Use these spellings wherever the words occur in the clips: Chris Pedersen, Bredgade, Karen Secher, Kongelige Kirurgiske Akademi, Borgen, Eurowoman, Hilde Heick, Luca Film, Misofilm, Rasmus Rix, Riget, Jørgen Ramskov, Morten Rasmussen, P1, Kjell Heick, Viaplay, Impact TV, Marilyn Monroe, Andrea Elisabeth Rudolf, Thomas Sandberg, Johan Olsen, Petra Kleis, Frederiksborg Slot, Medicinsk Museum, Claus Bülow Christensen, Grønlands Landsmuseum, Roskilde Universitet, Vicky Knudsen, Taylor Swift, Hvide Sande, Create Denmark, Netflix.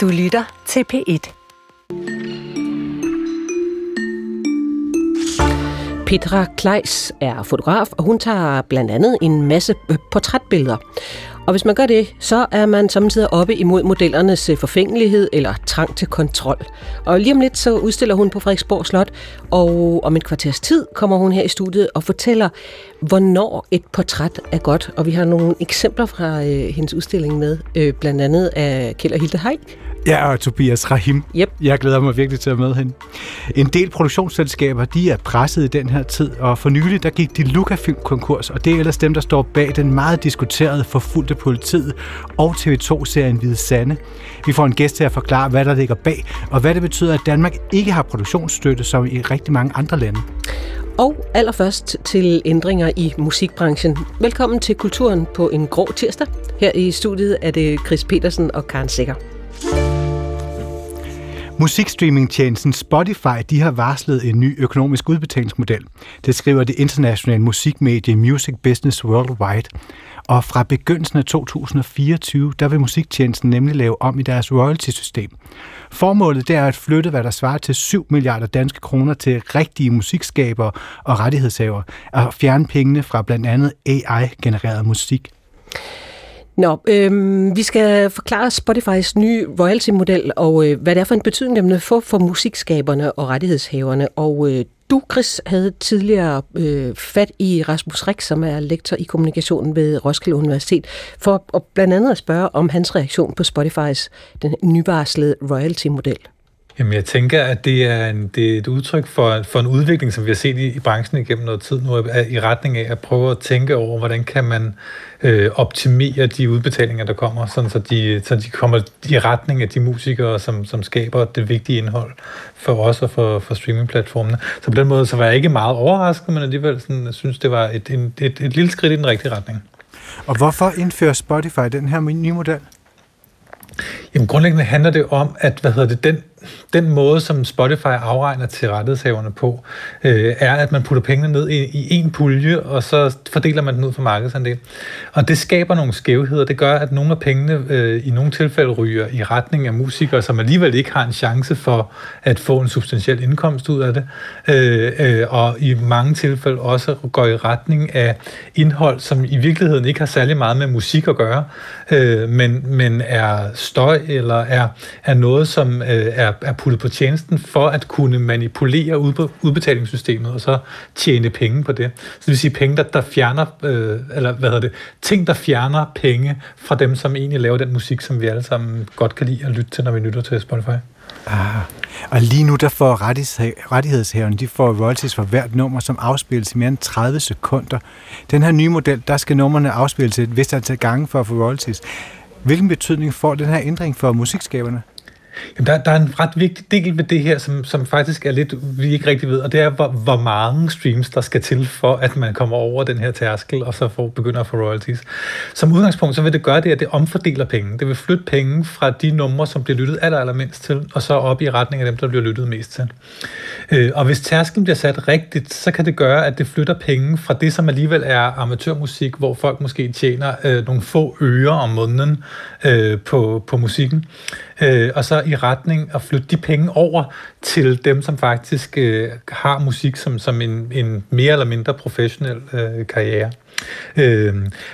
Du lytter til P1. Petra Kleis er fotograf, og hun tager blandt andet en masse portrætbilleder. Og hvis man gør det, så er man samtidig oppe imod modellernes forfængelighed eller trang til kontrol. Og lige om lidt så udstiller hun på Frederiksborg Slot, og om et kvarters tid kommer hun her i studiet og fortæller, hvornår et portræt er godt. Og vi har nogle eksempler fra hendes udstilling med, blandt andet af Kjell og Hilde Heick. Ja, og Tobias Rahim. Yep. Jeg glæder mig virkelig til at møde hende. En del produktionsselskaber, de er presset i den her tid, og for nylig, der gik de Luca Film konkurs, og det er ellers dem, der står bag den meget diskuterede Forfulgt af politiet og TV2-serien Hvide Sande. Vi får en gæst til at forklare, hvad der ligger bag, og hvad det betyder, at Danmark ikke har produktionsstøtte, som i rigtig mange andre lande. Og allerførst til ændringer i musikbranchen. Velkommen til Kulturen på en grå tirsdag. Her i studiet er det Chris Pedersen og Karen Secher. Musikstreamingtjenesten Spotify, de har varslet en ny økonomisk udbetalingsmodel. Det skriver det internationale musikmedie Music Business Worldwide. Og fra begyndelsen af 2024, der vil musiktjenesten nemlig lave om i deres royalty-system. Formålet det er at flytte, hvad der svarer til 7 milliarder danske kroner til rigtige musikskabere og rettighedshavere, og fjerne pengene fra blandt andet AI-genereret musik. Vi skal forklare Spotifys nye royalty-model, og hvad det er for en betydning, den vil få for musikskaberne og rettighedshaverne. Og du, Chris, havde tidligere fat i Rasmus Rix, som er lektor i kommunikation ved Roskilde Universitet, for at blandt andet at spørge om hans reaktion på Spotifys den nyvarslede royalty-model. Jamen, jeg tænker, at det er et udtryk for en udvikling, som vi har set i branchen igennem noget tid nu, i retning af at prøve at tænke over, hvordan kan man optimere de udbetalinger, der kommer, sådan så de kommer i retning af de musikere, som skaber det vigtige indhold for os og for streamingplatformene. Så på den måde så var jeg ikke meget overrasket, men alligevel synes, det var et lille skridt i den rigtige retning. Og hvorfor indfører Spotify den her nye model? Jamen, grundlæggende handler det om, at den måde, som Spotify afregner til rettighedshaverne på, er, at man putter pengene ned i en pulje, og så fordeler man den ud fra markedsandel. Og det skaber nogle skævheder. Det gør, at nogle af pengene i nogle tilfælde ryger i retning af musikere, som alligevel ikke har en chance for at få en substantiel indkomst ud af det. Og i mange tilfælde også går i retning af indhold, som i virkeligheden ikke har særlig meget med musik at gøre, men er støj eller er noget, som er puttet på tjenesten for at kunne manipulere udbetalingssystemet og så tjene penge på det. Så det vil sige penge, der fjerner, ting, der fjerner penge fra dem, som egentlig laver den musik, som vi alle sammen godt kan lide at lytte til, når vi lytter til Spotify. Og lige nu, der får rettighedshaverne, de får royalties for hvert nummer, som afspilles i mere end 30 sekunder. Den her nye model, der skal numrene afspilles et vist antal gange for at få royalties. Hvilken betydning får den her ændring for musikskaberne? Jamen, der er en ret vigtig del ved det her, som faktisk er lidt, vi ikke rigtig ved, og det er, hvor mange streams, der skal til for, at man kommer over den her tærskel, og så begynder at få royalties. Som udgangspunkt, så vil det gøre det, at det omfordeler penge. Det vil flytte penge fra de numre, som bliver lyttet allermindst til, og så op i retning af dem, der bliver lyttet mest til. Og hvis tærsklen bliver sat rigtigt, så kan det gøre, at det flytter penge fra det, som alligevel er amatørmusik, hvor folk måske tjener nogle få øre om måneden på musikken, og så i retning at flytte de penge over til dem, som faktisk har musik som en mere eller mindre professionel karriere.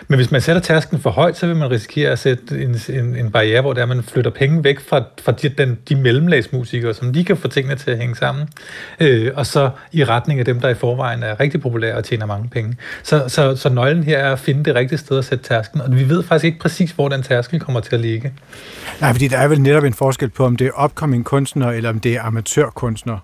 Men hvis man sætter tasken for højt, så vil man risikere at sætte en barriere, hvor man flytter penge væk fra de mellemlagsmusikere, som lige kan få tingene til at hænge sammen, og så i retning af dem, der i forvejen er rigtig populære og tjener mange penge. Så nøglen her er at finde det rigtige sted at sætte tasken, og vi ved faktisk ikke præcis, hvor den tasken kommer til at ligge. Nej, fordi der er vel netop en forskel på, om det er upcoming kunstnere, eller om det er amatørkunstnere.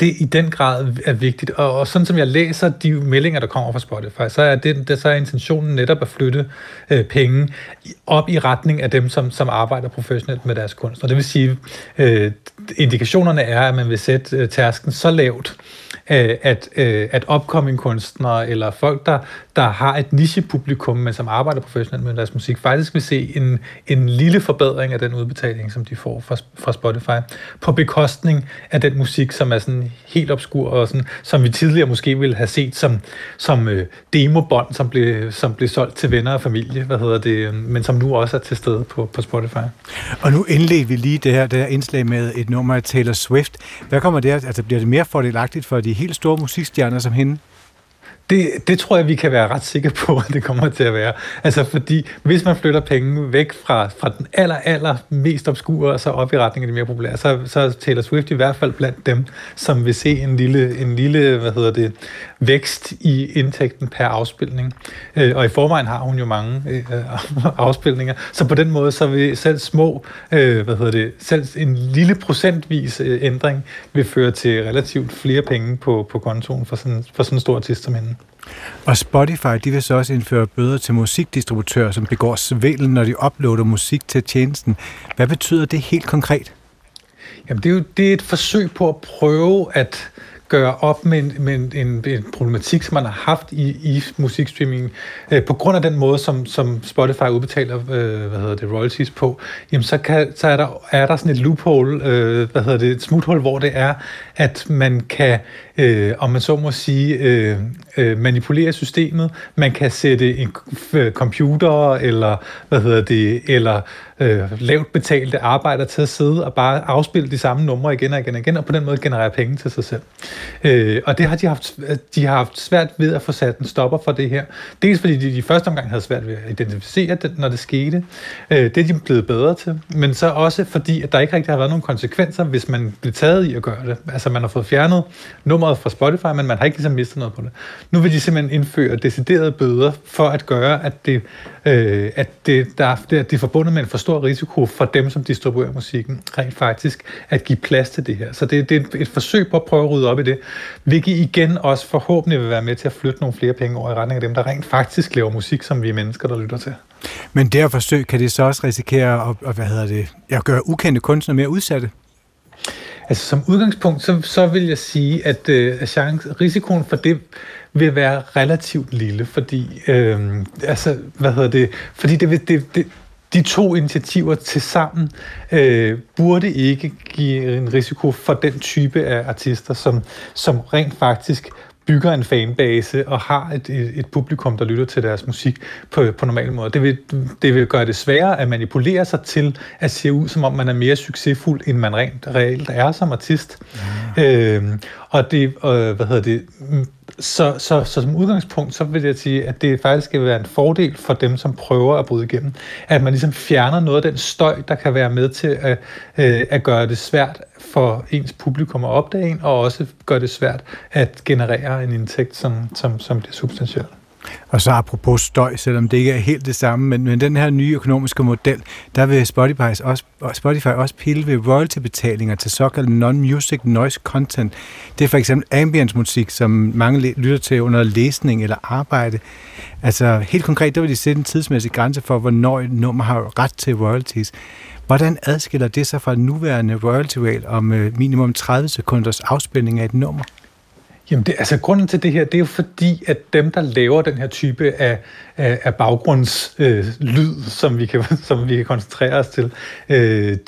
Det i den grad er vigtigt, og sådan som jeg læser de meldinger, der kommer fra Spotify, så er så er intentionen netop at flytte penge op i retning af dem, som arbejder professionelt med deres kunst. Og det vil sige, indikationerne er, at man vil sætte tærsken så lavt, at upcoming kunstnere eller folk, der har et nichepublikum, men som arbejder professionelt med deres musik, faktisk vil se en lille forbedring af den udbetaling, som de får fra Spotify, på bekostning af den musik, som er sådan helt obskur, og sådan, som vi tidligere måske ville have set som demobånd, som blev solgt til venner og familie, men som nu også er til stede på Spotify. Og nu indledte vi lige det her indslag med et nummer af Taylor Swift. Hvad kommer det? Altså, bliver det mere fordelagtigt for de helt store musikstjerner som hende? Det tror jeg, vi kan være ret sikre på, at det kommer til at være. Altså, fordi hvis man flytter penge væk fra den aller mest obskure, og så op i retning af de mere populære, så er Taylor Swift i hvert fald blandt dem, som vil se en lille vækst i indtægten per afspilning. Og i forvejen har hun jo mange afspilninger. Så på den måde, så vil selv selv en lille procentvis ændring vil føre til relativt flere penge på kontoen for sådan en stor artist som hende. Og Spotify, de vil så også indføre bøder til musikdistributører, som begår svindel, når de uploader musik til tjenesten. Hvad betyder det helt konkret? Jamen, det er et forsøg på at prøve at gøre op med en problematik, som man har haft i musikstreamingen. På grund af den måde, som Spotify udbetaler royalties på, jamen så er der sådan et loophole, et smuthul, hvor det er, at man kan, om man så må sige, manipulere systemet. Man kan sætte en computer eller lavt betalte arbejder til at sidde og bare afspille de samme numre igen, og på den måde generere penge til sig selv. Og det har de har haft svært ved at få sat en stopper for det her. Dels fordi de i første omgang havde svært ved at identificere det, når det skete. Det er de blevet bedre til. Men så også fordi, at der ikke rigtig har været nogen konsekvenser, hvis man bliver taget i at gøre det. Altså, man har fået fjernet nummeret fra Spotify, men man har ikke ligesom mistet noget på det. Nu vil de simpelthen indføre deciderede bøder for at gøre, at det er forbundet med en for stor risiko for dem, som distribuerer musikken, rent faktisk at give plads til det her. Så det er et forsøg på at prøve at rydde op i det, hvilket igen også forhåbentlig vil være med til at flytte nogle flere penge over i retning af dem, der rent faktisk laver musik, som vi mennesker, der lytter til. Men det her forsøg, kan det så også risikere at gøre ukendte kunstnere mere udsatte? Altså, som udgangspunkt, så vil jeg sige, at risikoen for det vil være relativt lille, fordi de to initiativer til sammen burde ikke give en risiko for den type af artister, som rent faktisk bygger en fanbase og har et publikum, der lytter til deres musik på normal måde. Det vil gøre det sværere at manipulere sig til at se ud, som om man er mere succesfuld, end man rent reelt er som artist. Ja. Så som udgangspunkt, så vil jeg sige, at det faktisk skal være en fordel for dem, som prøver at bryde igennem, at man ligesom fjerner noget af den støj, der kan være med til at gøre det svært for ens publikum at opdage en, og også gøre det svært at generere en indtægt, som bliver substantiel. Og så apropos støj, selvom det ikke er helt det samme, men den her nye økonomiske model, der vil Spotify også pille ved royalty-betalinger til såkaldt non-music noise content. Det er for eksempel ambience-musik, som mange lytter til under læsning eller arbejde. Altså helt konkret, der vil de sætte en tidsmæssig grænse for, hvornår et nummer har ret til royalties. Hvordan adskiller det sig fra nuværende royalty-regel om minimum 30 sekunders afspilning af et nummer? Jamen, grunden til det her, det er jo fordi, at dem, der laver den her type af baggrundslyd, som vi kan koncentrere os til,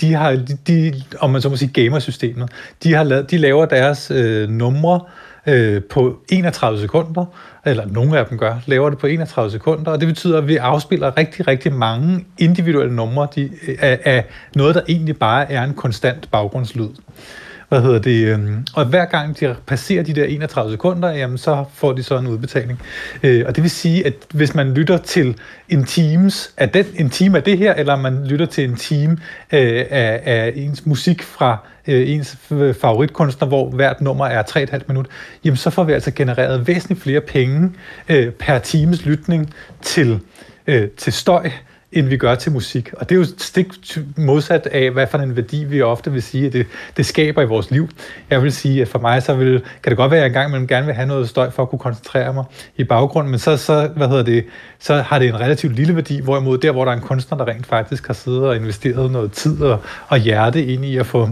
de har, om man så må sige, gamersystemet. De laver deres numre på 31 sekunder, eller nogle af dem laver det på 31 sekunder, og det betyder, at vi afspiller rigtig, rigtig mange individuelle numre af noget, der egentlig bare er en konstant baggrundslyd. Og hver gang de passerer de der 31 sekunder, jamen, så får de så en udbetaling. Og det vil sige, at hvis man lytter til en time af det her, eller man lytter til en time af ens musik fra ens favoritkunstner, hvor hvert nummer er 3,5 minut, jamen, så får vi altså genereret væsentligt flere penge per times lytning til støj, end vi gør til musik. Og det er jo stik modsat af, hvad for en værdi vi ofte vil sige, at det skaber i vores liv. Jeg vil sige, at for mig så kan det godt være, at jeg engang imellem gerne vil have noget støj for at kunne koncentrere mig i baggrunden, men så har det en relativt lille værdi, hvorimod der, hvor der er en kunstner, der rent faktisk har siddet og investeret noget tid og hjerte ind i at få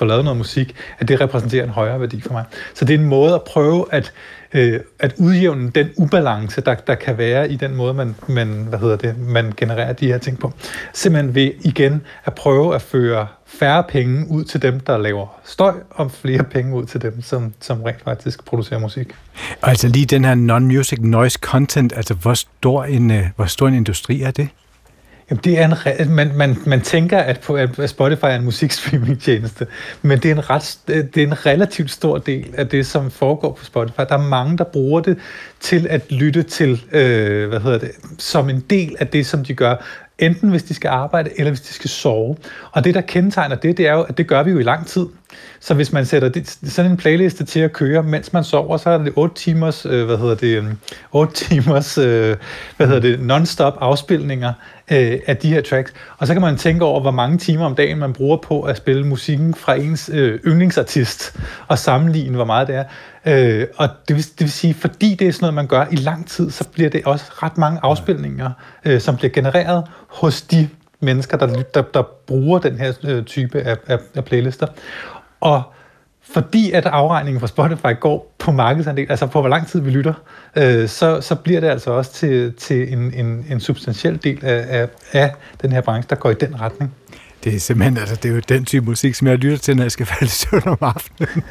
lavet noget musik, at det repræsenterer en højere værdi for mig. Så det er en måde at prøve at udjævne den ubalance, der kan være i den måde, man genererer de her ting på. Simpelthen ved igen at prøve at føre færre penge ud til dem, der laver støj, og flere penge ud til dem, som rent faktisk producerer musik. Og altså lige den her non-music noise content, altså hvor stor en industri er det? Jamen, det er man tænker, at Spotify er en musikstreamingtjeneste, men det er en relativt stor del af det, som foregår på Spotify. Der er mange, der bruger det til at lytte til, som en del af det, som de gør, enten hvis de skal arbejde, eller hvis de skal sove. Og det, der kendetegner det er jo, at det gør vi jo i lang tid. Så hvis man sætter sådan en playliste til at køre, mens man sover, så er det 8 timers non-stop afspilninger af de her tracks. Og så kan man tænke over, hvor mange timer om dagen man bruger på at spille musikken fra ens yndlingsartist, og sammenligne, hvor meget det er. Og det vil sige, fordi det er sådan noget, man gør i lang tid, så bliver det også ret mange afspilninger, som bliver genereret hos de mennesker, der bruger den her type af playlister. Og fordi at afregningen fra Spotify går på markedsandel, altså på hvor lang tid vi lytter, så bliver det altså også til en substantiel del af den her branche, der går i den retning. Det er simpelthen, altså det er jo den type musik, som jeg lytter til, når jeg skal falde i søvn om aftenen.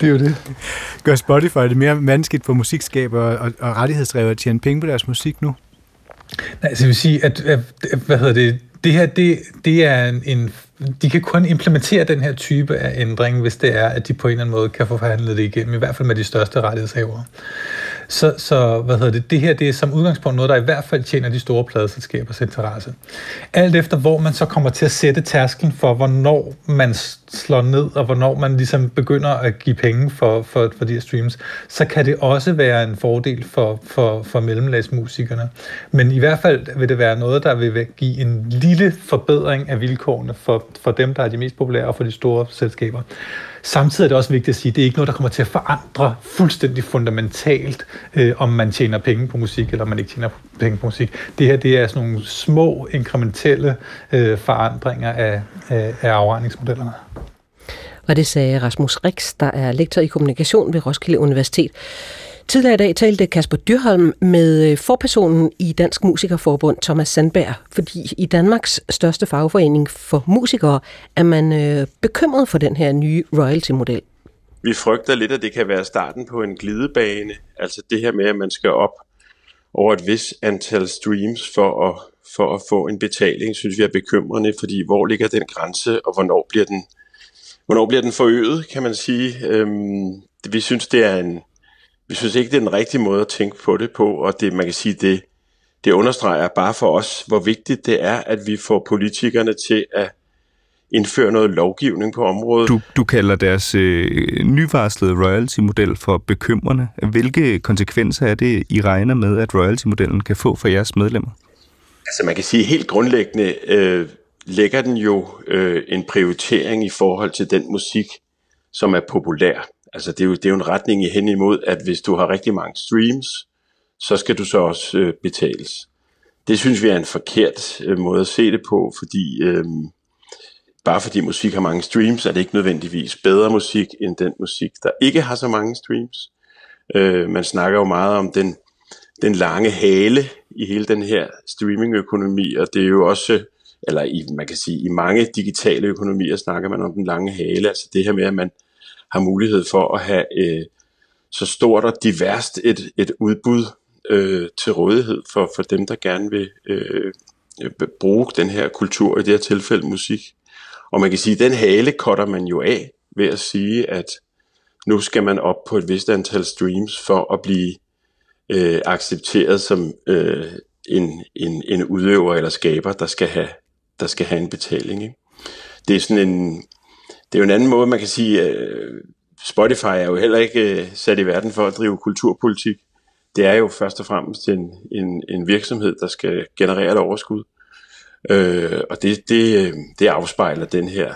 Det er jo det. Gør Spotify det mere vanskeligt for musikskabere og rettighedsdrivere at tjene penge på deres musik nu? Nej, så vil sige, de kan kun implementere den her type af ændring, hvis det er, at de på en eller anden måde kan få forhandlet det igennem, i hvert fald med de største rettighedshavere. Det her, det er som udgangspunkt noget, der i hvert fald tjener de store pladeselskabers interesse. Alt efter, hvor man så kommer til at sætte tærsklen for, hvornår man slår ned, og hvornår man ligesom begynder at give penge for de her streams, så kan det også være en fordel for mellemlagsmusikerne. Men i hvert fald vil det være noget, der vil give en lille forbedring af vilkårene for dem, der er de mest populære, og for de store selskaber. Samtidig er det også vigtigt at sige, at det er ikke noget, der kommer til at forandre fuldstændig fundamentalt, om man tjener penge på musik, eller om man ikke tjener penge på musik. Det her, det er sådan nogle små, inkrementelle forandringer af afregningsmodellerne. Og det sagde Rasmus Rix, der er lektor i kommunikation ved Roskilde Universitet. Tidligere i dag talte Kasper Dyrholm med forpersonen i Dansk Musikerforbund, Thomas Sandberg, fordi i Danmarks største fagforening for musikere er man bekymret for den her nye royalty-model. Vi frygter lidt, at det kan være starten på en glidebane, altså det her med, at man skal op over et vis antal streams for at få en betaling, synes vi er bekymrende, fordi hvor ligger den grænse, og hvornår bliver den forøget, kan man sige. Vi synes ikke, det er den rigtige måde at tænke på det på, og det, man kan sige, det understreger bare for os, hvor vigtigt det er, at vi får politikerne til at indføre noget lovgivning på området. Du kalder deres nyvarslede royalty-model for bekymrende. Hvilke konsekvenser er det, I regner med, at royalty-modellen kan få for jeres medlemmer? Altså man kan sige, helt grundlæggende lægger den jo en prioritering i forhold til den musik, som er populær. Altså det er jo en retning hen imod, at hvis du har rigtig mange streams, så skal du så også betales. Det synes vi er en forkert måde at se det på, fordi bare fordi musik har mange streams, er det ikke nødvendigvis bedre musik end den musik, der ikke har så mange streams. Man snakker jo meget om den lange hale i hele den her streamingøkonomi, og det er jo også, eller man kan sige, i mange digitale økonomier snakker man om den lange hale, altså det her med, at man har mulighed for at have så stort og diverst et udbud til rådighed for dem, der gerne vil bruge den her kultur, i det her tilfælde musik. Og man kan sige, at den hale cutter man jo af ved at sige, at nu skal man op på et vist antal streams for at blive accepteret som en udøver eller skaber, der skal have en betaling. Ikke? Det er jo en anden måde, man kan sige, Spotify er jo heller ikke sat i verden for at drive kulturpolitik. det er jo først og fremmest en virksomhed, der skal generere et overskud. Og det afspejler den her,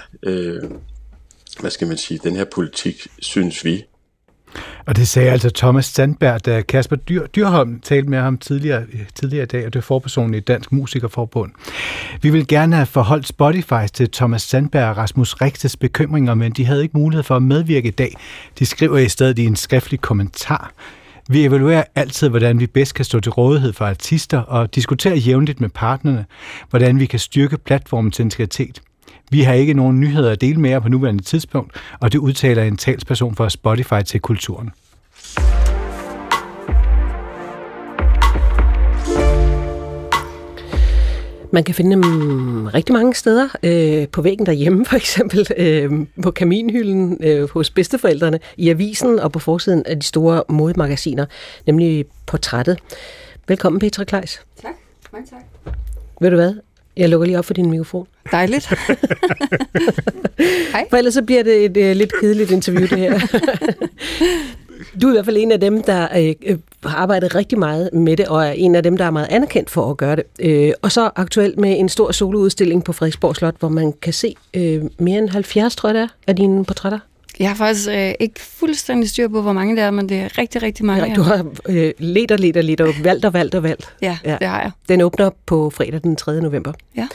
hvad skal man sige, den her politik, synes vi. Og det sagde altså Thomas Sandberg, da Kasper Dyrholm talte med ham tidligere i dag, og det er forpersonen i Dansk Musikerforbund. Vi vil gerne have forholdt Spotify til Thomas Sandberg og Rasmus Rixes bekymringer, men de havde ikke mulighed for at medvirke i dag. De skriver i stedet i en skriftlig kommentar. Vi evaluerer altid, hvordan vi bedst kan stå til rådighed for artister og diskuterer jævnligt med partnerne, hvordan vi kan styrke platformens integritet. Vi har ikke nogen nyheder at dele med jer på nuværende tidspunkt, og det udtaler en talsperson for Spotify til Kulturen. Man kan finde dem rigtig mange steder. På væggen derhjemme for eksempel, på kaminhylden, hos bedsteforældrene, i avisen og på forsiden af de store modemagasiner, nemlig Portrættet. Velkommen, Petra Kleis. Tak. Mange tak. Ved du hvad? Jeg lukker lige op for din mikrofon. Dejligt. Hej. For ellers så bliver det et lidt kedeligt interview, det her. Du er i hvert fald en af dem, der har arbejdet rigtig meget med det, og er en af dem, der er meget anerkendt for at gøre det. Og så aktuelt med en stor soloudstilling på Frederiksborg Slot, hvor man kan se mere end 70, tror jeg det er, af dine portrætter. Jeg har faktisk ikke fuldstændig styr på, hvor mange det er, men det er rigtig, rigtig mange. Nej, du har ledt og valgt. Ja, det har jeg. Den åbner på fredag den 3. november. Ja.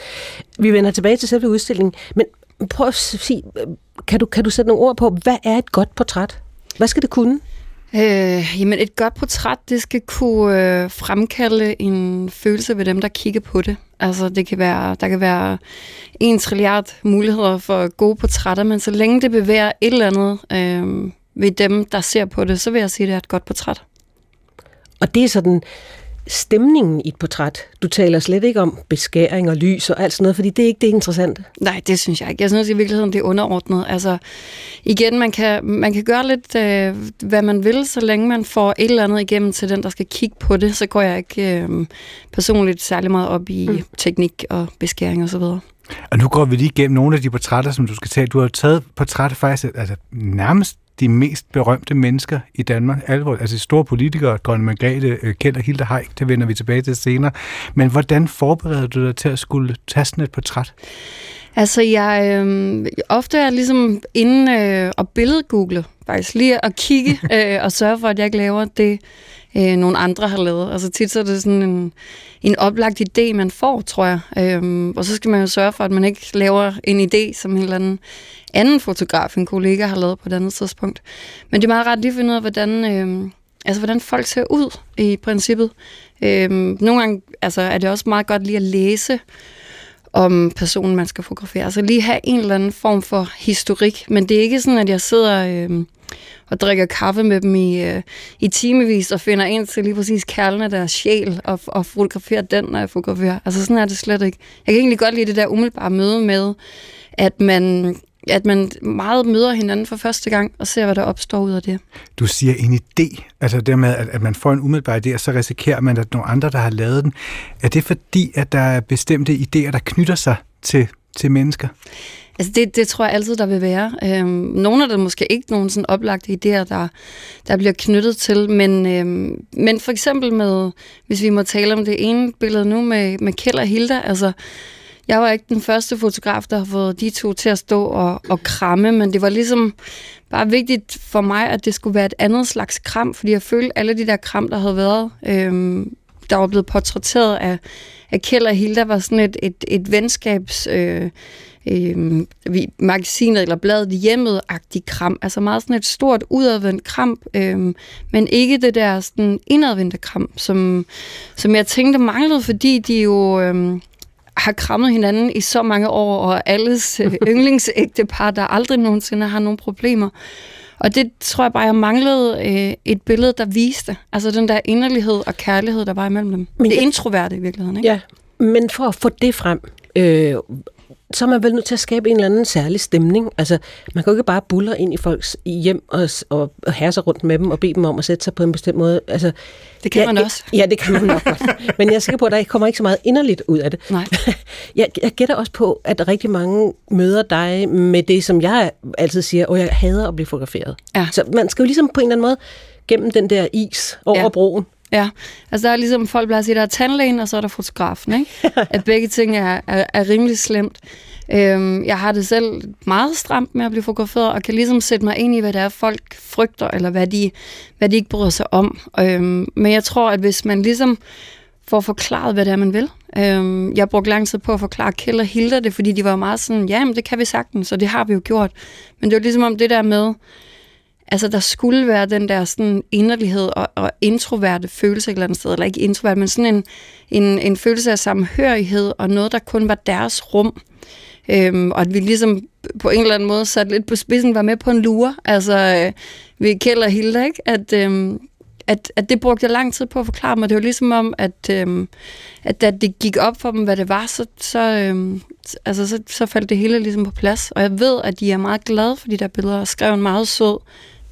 Vi vender tilbage til selve udstillingen, men prøv at sige, kan du sætte nogle ord på, hvad er et godt portræt? Hvad skal det kunne? Jamen, et godt portræt, det skal kunne fremkalde en følelse ved dem, der kigger på det. Altså, der kan være 1 trilliard muligheder for gode portrætter, men så længe det bevæger et eller andet ved dem, der ser på det, så vil jeg sige, at det er et godt portræt. Og det er sådan stemningen i et portræt. Du taler slet ikke om beskæring og lys og alt sådan noget, fordi det er ikke det interessante. Nej, det synes jeg ikke. Jeg synes i virkeligheden, det er underordnet. Altså, igen, man kan gøre lidt, hvad man vil, så længe man får et eller andet igennem til den, der skal kigge på det, så går jeg ikke personligt særlig meget op i teknik og beskæring og så videre. Og nu går vi lige igennem nogle af de portrætter, som du skal tage. Du har taget portrætter faktisk nærmest de mest berømte mennesker i Danmark, alvor, altså store politikere, Dronning Margrethe, Kjell og Hilde Heick, det vender vi tilbage til senere. Men hvordan forbereder du dig til at skulle tage sådan et portræt? Altså, jeg ofte er ligesom inde og billedgoogle, faktisk lige at kigge og sørge for, at jeg ikke laver det, nogle andre har lavet. Altså tit så er det sådan en oplagt idé, man får, tror jeg. Og så skal man jo sørge for, at man ikke laver en idé, som en eller anden fotograf, en kollega har lavet på et andet tidspunkt. Men det er meget rart lige at finde ud af, hvordan folk ser ud i princippet. Nogle gange er det også meget godt lige at læse om personen, man skal fotografere. Altså lige have en eller anden form for historik. Men det er ikke sådan, at jeg sidder og drikker kaffe med dem i timevis og finder ind til lige præcis kernen af deres sjæl og fotograferer den, når jeg fotograferer. Altså sådan er det slet ikke. Jeg kan egentlig godt lide det der umiddelbare møde med, at man meget møder hinanden for første gang og ser, hvad der opstår ud af det. Du siger en idé, altså dermed, at man får en umiddelbar idé, og så risikerer man, at nogle andre, der har lavet den. Er det fordi, at der er bestemte idéer, der knytter sig til mennesker? Altså det tror jeg altid, der vil være. Nogle af dem måske ikke nogen sådan oplagte idéer, der bliver knyttet til, men for eksempel med, hvis vi må tale om det ene billede nu med Kjell og Hilda, altså jeg var ikke den første fotograf, der har fået de to til at stå og kramme, men det var ligesom bare vigtigt for mig, at det skulle være et andet slags kram, fordi jeg følte, alle de der kram, der havde været, der var blevet portrætteret af Kjell og Hilda, var sådan et venskabs... magasinet eller bladet hjemmet-agtig kram. Altså meget sådan et stort udadvendt kram, men ikke det der sådan indadvendte kram, som jeg tænkte manglede, fordi de jo har krammet hinanden i så mange år, og alles yndlingsægte par, der aldrig nogensinde har nogen problemer. Og det tror jeg bare, jeg manglede et billede, der viste. Altså den der inderlighed og kærlighed, der var imellem dem. Men det introverte i virkeligheden, ikke? Ja, men for at få det frem... så er man vel nødt til at skabe en eller anden særlig stemning. Altså, man kan jo ikke bare buller ind i folks hjem og herre sig rundt med dem og bede dem om at sætte sig på en bestemt måde. Altså, det kan man også. Ja, det kan man nok godt. Men jeg er sikker på, at der kommer ikke så meget inderligt ud af det. Nej. Jeg gætter også på, at rigtig mange møder dig med det, som jeg altid siger, jeg hader at blive fotograferet. Ja. Så man skal jo ligesom på en eller anden måde gennem den der is over broen. Ja, altså der er ligesom folk plejer at sige, der er tandlægen, og så er der fotografen, ikke? At begge ting er rimelig slemt. Jeg har det selv meget stramt med at blive fotograferet, og kan ligesom sætte mig ind i, hvad det er, folk frygter, eller hvad de ikke bryder sig om. Men jeg tror, at hvis man ligesom får forklaret, hvad det er, man vil. Jeg brugte lang tid på at forklare Kjell og Hilde det, fordi de var meget sådan, ja, men det kan vi sagtens, og det har vi jo gjort. Men det var ligesom om det der med, altså, der skulle være den der sådan inderlighed og introverte følelse et eller andet sted, eller ikke introvert, men sådan en følelse af samhørighed og noget, der kun var deres rum. Og at vi ligesom på en eller anden måde satte lidt på spidsen, var med på en lure. Altså, vi Kjell og Hilde, ikke? At det brugte jeg lang tid på at forklare mig. Det var ligesom om, at da det gik op for dem, hvad det var, så faldt det hele ligesom på plads. Og jeg ved, at de er meget glade for de der billeder, og skrev en meget sød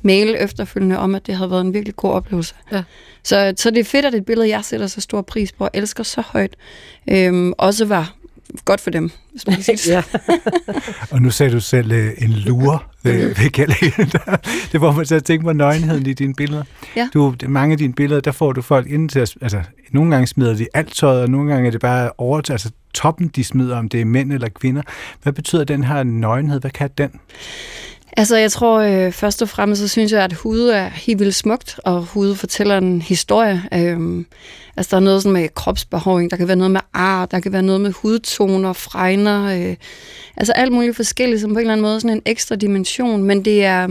mail efterfølgende om, at det havde været en virkelig god oplevelse. Ja. Så det er fedt, at et billede, jeg sætter så stor pris på og elsker så højt, også var godt for dem, hvis man kan sige det. Ja. Og nu sagde du selv en lure ved Kjell. Det var man så tænkte på nøgenheden i dine billeder. Ja. Mange af dine billeder, der får du folk inden til at, altså, nogle gange smider de alt tøjet, og nogle gange er det bare overtøj, altså toppen, de smider, om det er mænd eller kvinder. Hvad betyder den her nøgenhed? Hvad kan den? Altså, jeg tror først og fremmest, så synes jeg, at hud er helt vildt smukt, og hud fortæller en historie. Altså, der er noget sådan med kropsbehåring, der kan være noget med ar, der kan være noget med hudtoner, fregner, altså alt muligt forskelligt, som på en eller anden måde sådan en ekstra dimension, men det er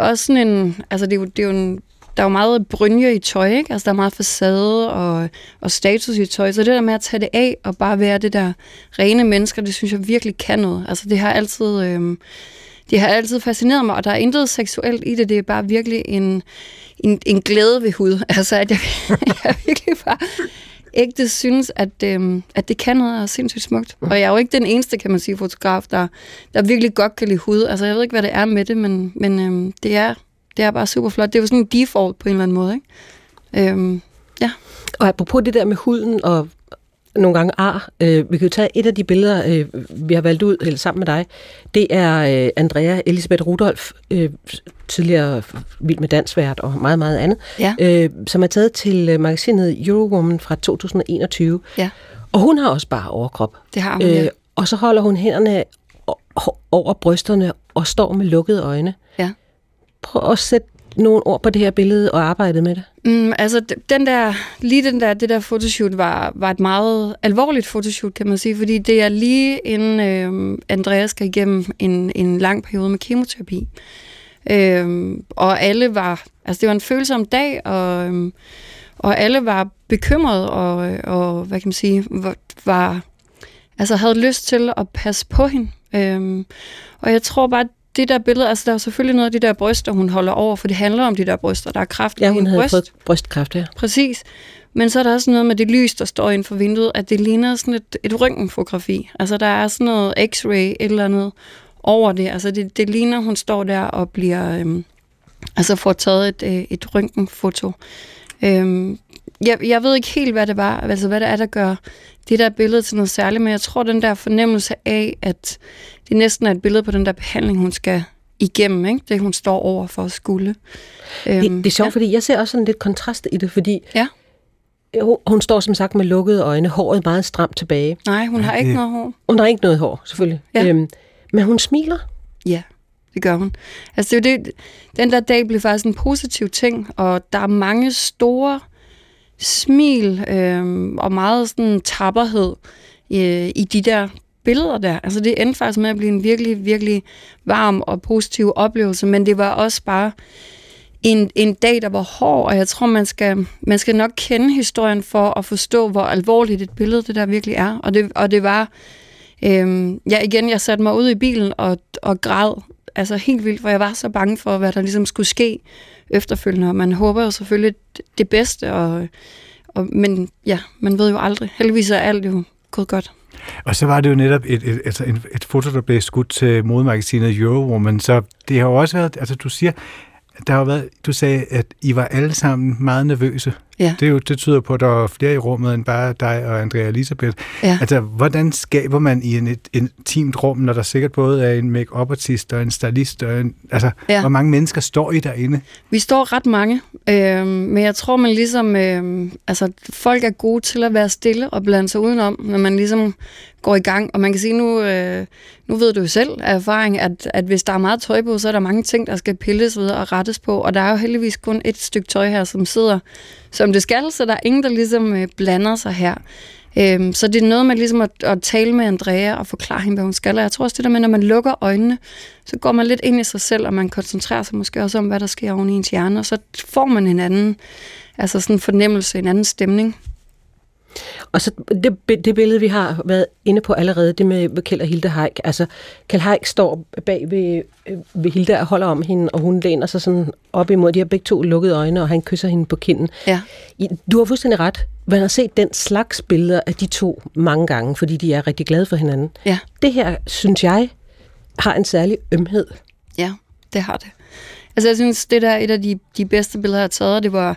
også sådan en, altså det er jo en, der er jo meget brynje i tøj, ikke? Altså, der er meget facade og status i tøj. Så det der med at tage det af og bare være det der rene mennesker, det synes jeg virkelig kan noget. Altså, det har altid fascineret mig, og der er intet seksuelt i det. Det er bare virkelig en glæde ved hud. Altså, at jeg virkelig bare ægte synes, at det kan noget, og er sindssygt smukt. Og jeg er jo ikke den eneste, kan man sige, fotograf, der virkelig godt kan lide hud. Altså, jeg ved ikke, hvad det er med det, men det er bare super flot. Det er jo sådan en default på en eller anden måde, ikke? Ja. Og apropos det der med huden og nogle gange ar, vi kan jo tage et af de billeder, vi har valgt ud eller sammen med dig. Det er Andrea Elisabeth Rudolf, tidligere Vild med Dansvært og meget, meget andet, ja. Som er taget til magasinet Eurowoman fra 2021. Ja. Og hun har også bare overkrop. Det har hun, ja. Og så holder hun hænderne over brysterne og står med lukkede øjne. Ja. Prøv at sætte nogle ord på det her billede og arbejdet med det. Altså, det der fotoshoot var et meget alvorligt fotoshoot, kan man sige, fordi det er lige inden Andreas skal igennem en lang periode med kemoterapi. Og alle var, altså det var en følsom dag, og alle var bekymrede, og hvad kan man sige, var, altså havde lyst til at passe på hende. Og jeg tror bare, det der billede, altså der er selvfølgelig noget af de der bryster, hun holder over, for det handler om de der bryster. Der er kræft i hendes bryst. Ja, hun havde fået brystkræft, ja. Præcis. Men så er der også noget med det lys, der står inden for vinduet, at det ligner sådan et røntgenfotografi. Altså der er sådan noget x-ray, et eller andet over det. Altså det ligner, hun står der og bliver, altså får taget et røntgenfoto. Jeg ved ikke helt, hvad det var, altså hvad det er, der gør det der billede til noget særligt, men jeg tror, den der fornemmelse af, at det næsten er et billede på den der behandling, hun skal igennem, ikke? Det hun står over for at skulle. Det er sjovt, ja. Fordi jeg ser også sådan lidt kontrast i det, fordi ja. Hun står som sagt med lukkede øjne, håret meget stramt tilbage. Nej, hun har ikke noget hår. Hun har ikke noget hår, selvfølgelig. Ja. Men hun smiler. Ja. Det gør hun. Altså, det, den der dag blev faktisk en positiv ting, og der er mange store smil og meget sådan tapperhed i de der billeder der. Altså, det endte faktisk med at blive en virkelig, virkelig varm og positiv oplevelse, men det var også bare en dag, der var hård, og jeg tror, man skal nok kende historien for at forstå, hvor alvorligt et billede det der virkelig er. Og det var... Jeg satte mig ud i bilen og græd, altså helt vildt, for jeg var så bange for, hvad der ligesom skulle ske efterfølgende, og man håber jo selvfølgelig det bedste, men ja, man ved jo aldrig. Heldigvis er alt jo gået godt. Og så var det jo netop et foto, der blev skudt til modemagasinet Eurowoman, så det har jo også været, altså du siger, du sagde, at I var alle sammen meget nervøse Ja. Det tyder på, at der er flere i rummet end bare dig og Andrea Elisabeth. Ja. Altså, hvordan skaber man i et intimt rum, når der sikkert både er en make-up-artist og en stylist? Og hvor mange mennesker står I derinde? Vi står ret mange, men jeg tror, man ligesom... folk er gode til at være stille og blande sig udenom, når man ligesom går i gang. Og man kan sige, nu ved du jo selv af erfaring, at hvis der er meget tøj på, så er der mange ting, der skal pilles ved og rettes på. Og der er jo heldigvis kun et stykke tøj her, som sidder, som det skal, så der er ingen, der ligesom blander sig her. Så det er noget med ligesom at tale med Andrea og forklare hende, hvad hun skal. Og jeg tror også det der med, når man lukker øjnene, så går man lidt ind i sig selv, og man koncentrerer sig måske også om, hvad der sker oven i ens hjerne. Og så får man hinanden, altså sådan en fornemmelse, en anden stemning. Og så det billede, vi har været inde på allerede, det med Kjell og Hilde Heick. Altså, Kjell Heick står bag ved Hilde og holder om hende, og hun læner sig sådan op imod. De har begge to lukkede øjne, og han kysser hende på kinden. Ja. Du har fuldstændig ret. Man har set den slags billeder af de to mange gange, fordi de er rigtig glade for hinanden. Ja. Det her, synes jeg, har en særlig ømhed. Ja, det har det. Altså, jeg synes, det der er et af de bedste billeder, jeg har taget, det var...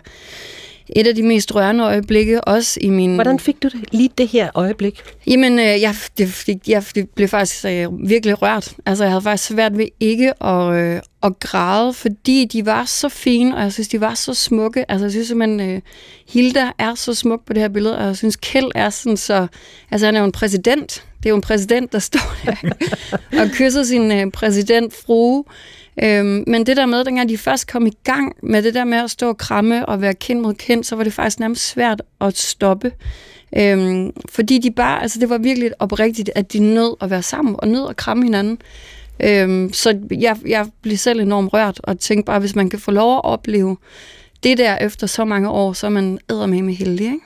Et af de mest rørende øjeblikke, også i min... Hvordan fik du det? Lige det her øjeblik? Jamen, jeg blev faktisk virkelig rørt. Altså, jeg havde faktisk svært ved ikke at græde, fordi de var så fine, og jeg synes, de var så smukke. Altså, jeg synes simpelthen, Hilda er så smuk på det her billede, og jeg synes, Kjell er sådan så... Altså, han er jo en præsident. Det er jo en præsident, der står der og kysser sin præsidentfrue. Men det der med, dengang de først kom i gang med det der med at stå og kramme og være kind mod kind, så var det faktisk nærmest svært at stoppe. Fordi de bare, altså det var virkelig oprigtigt, at de nød at være sammen og nød at kramme hinanden. Så jeg blev selv enormt rørt og tænkte bare, hvis man kan få lov at opleve det der efter så mange år, så er man eddermame heldig, ikke?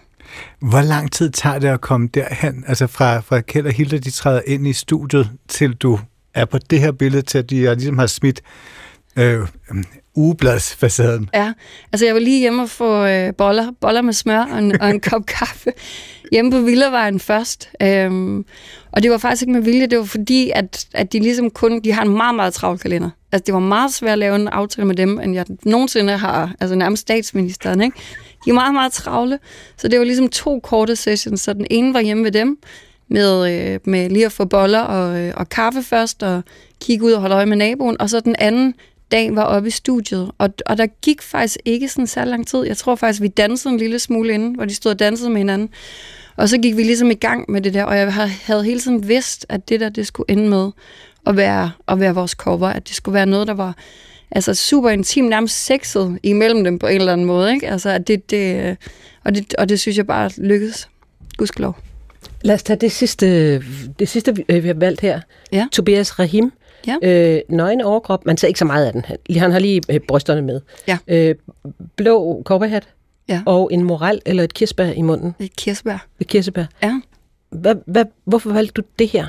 Hvor lang tid tager det at komme derhen? Altså fra Kjell og Hilde, de træder ind i studiet, til du er på det her billede, til at de ligesom har smidt ugebladsfacaden. Ja, altså jeg var lige hjemme og få boller med smør og en kop kaffe hjemme på Villavejen først. Og det var faktisk ikke med vilje, det var fordi, at de ligesom de har en meget, meget travl kalender. Altså det var meget svært at lave en aftale med dem, end jeg nogensinde har, altså nærmest statsministeren, ikke? De er meget, meget travle, så det var ligesom to korte sessions, så den ene var hjemme ved dem, med lige at få boller og kaffe først, og kigge ud og holde øje med naboen, og så den anden dag var oppe i studiet, og der gik faktisk ikke sådan særlig lang tid. Jeg tror faktisk, vi dansede en lille smule inden, hvor de stod og dansede med hinanden, og så gik vi ligesom i gang med det der, og jeg havde hele tiden vidst, at det der, det skulle ende med at være vores cover, at det skulle være noget, der var altså super intim, nærmest sexet imellem dem på en eller anden måde, ikke? Altså, det synes jeg bare lykkedes. Gudskelov. Lad os tage det sidste vi har valgt her. Ja. Tobias Rahim. Ja. Nøgen overkrop. Man ser ikke så meget af den. Han har lige brysterne med. Ja. Blå cowboyhat. Ja. Og en moral eller et kirsebær i munden. Et kirsebær. Ja. Hvorfor valgte du det her?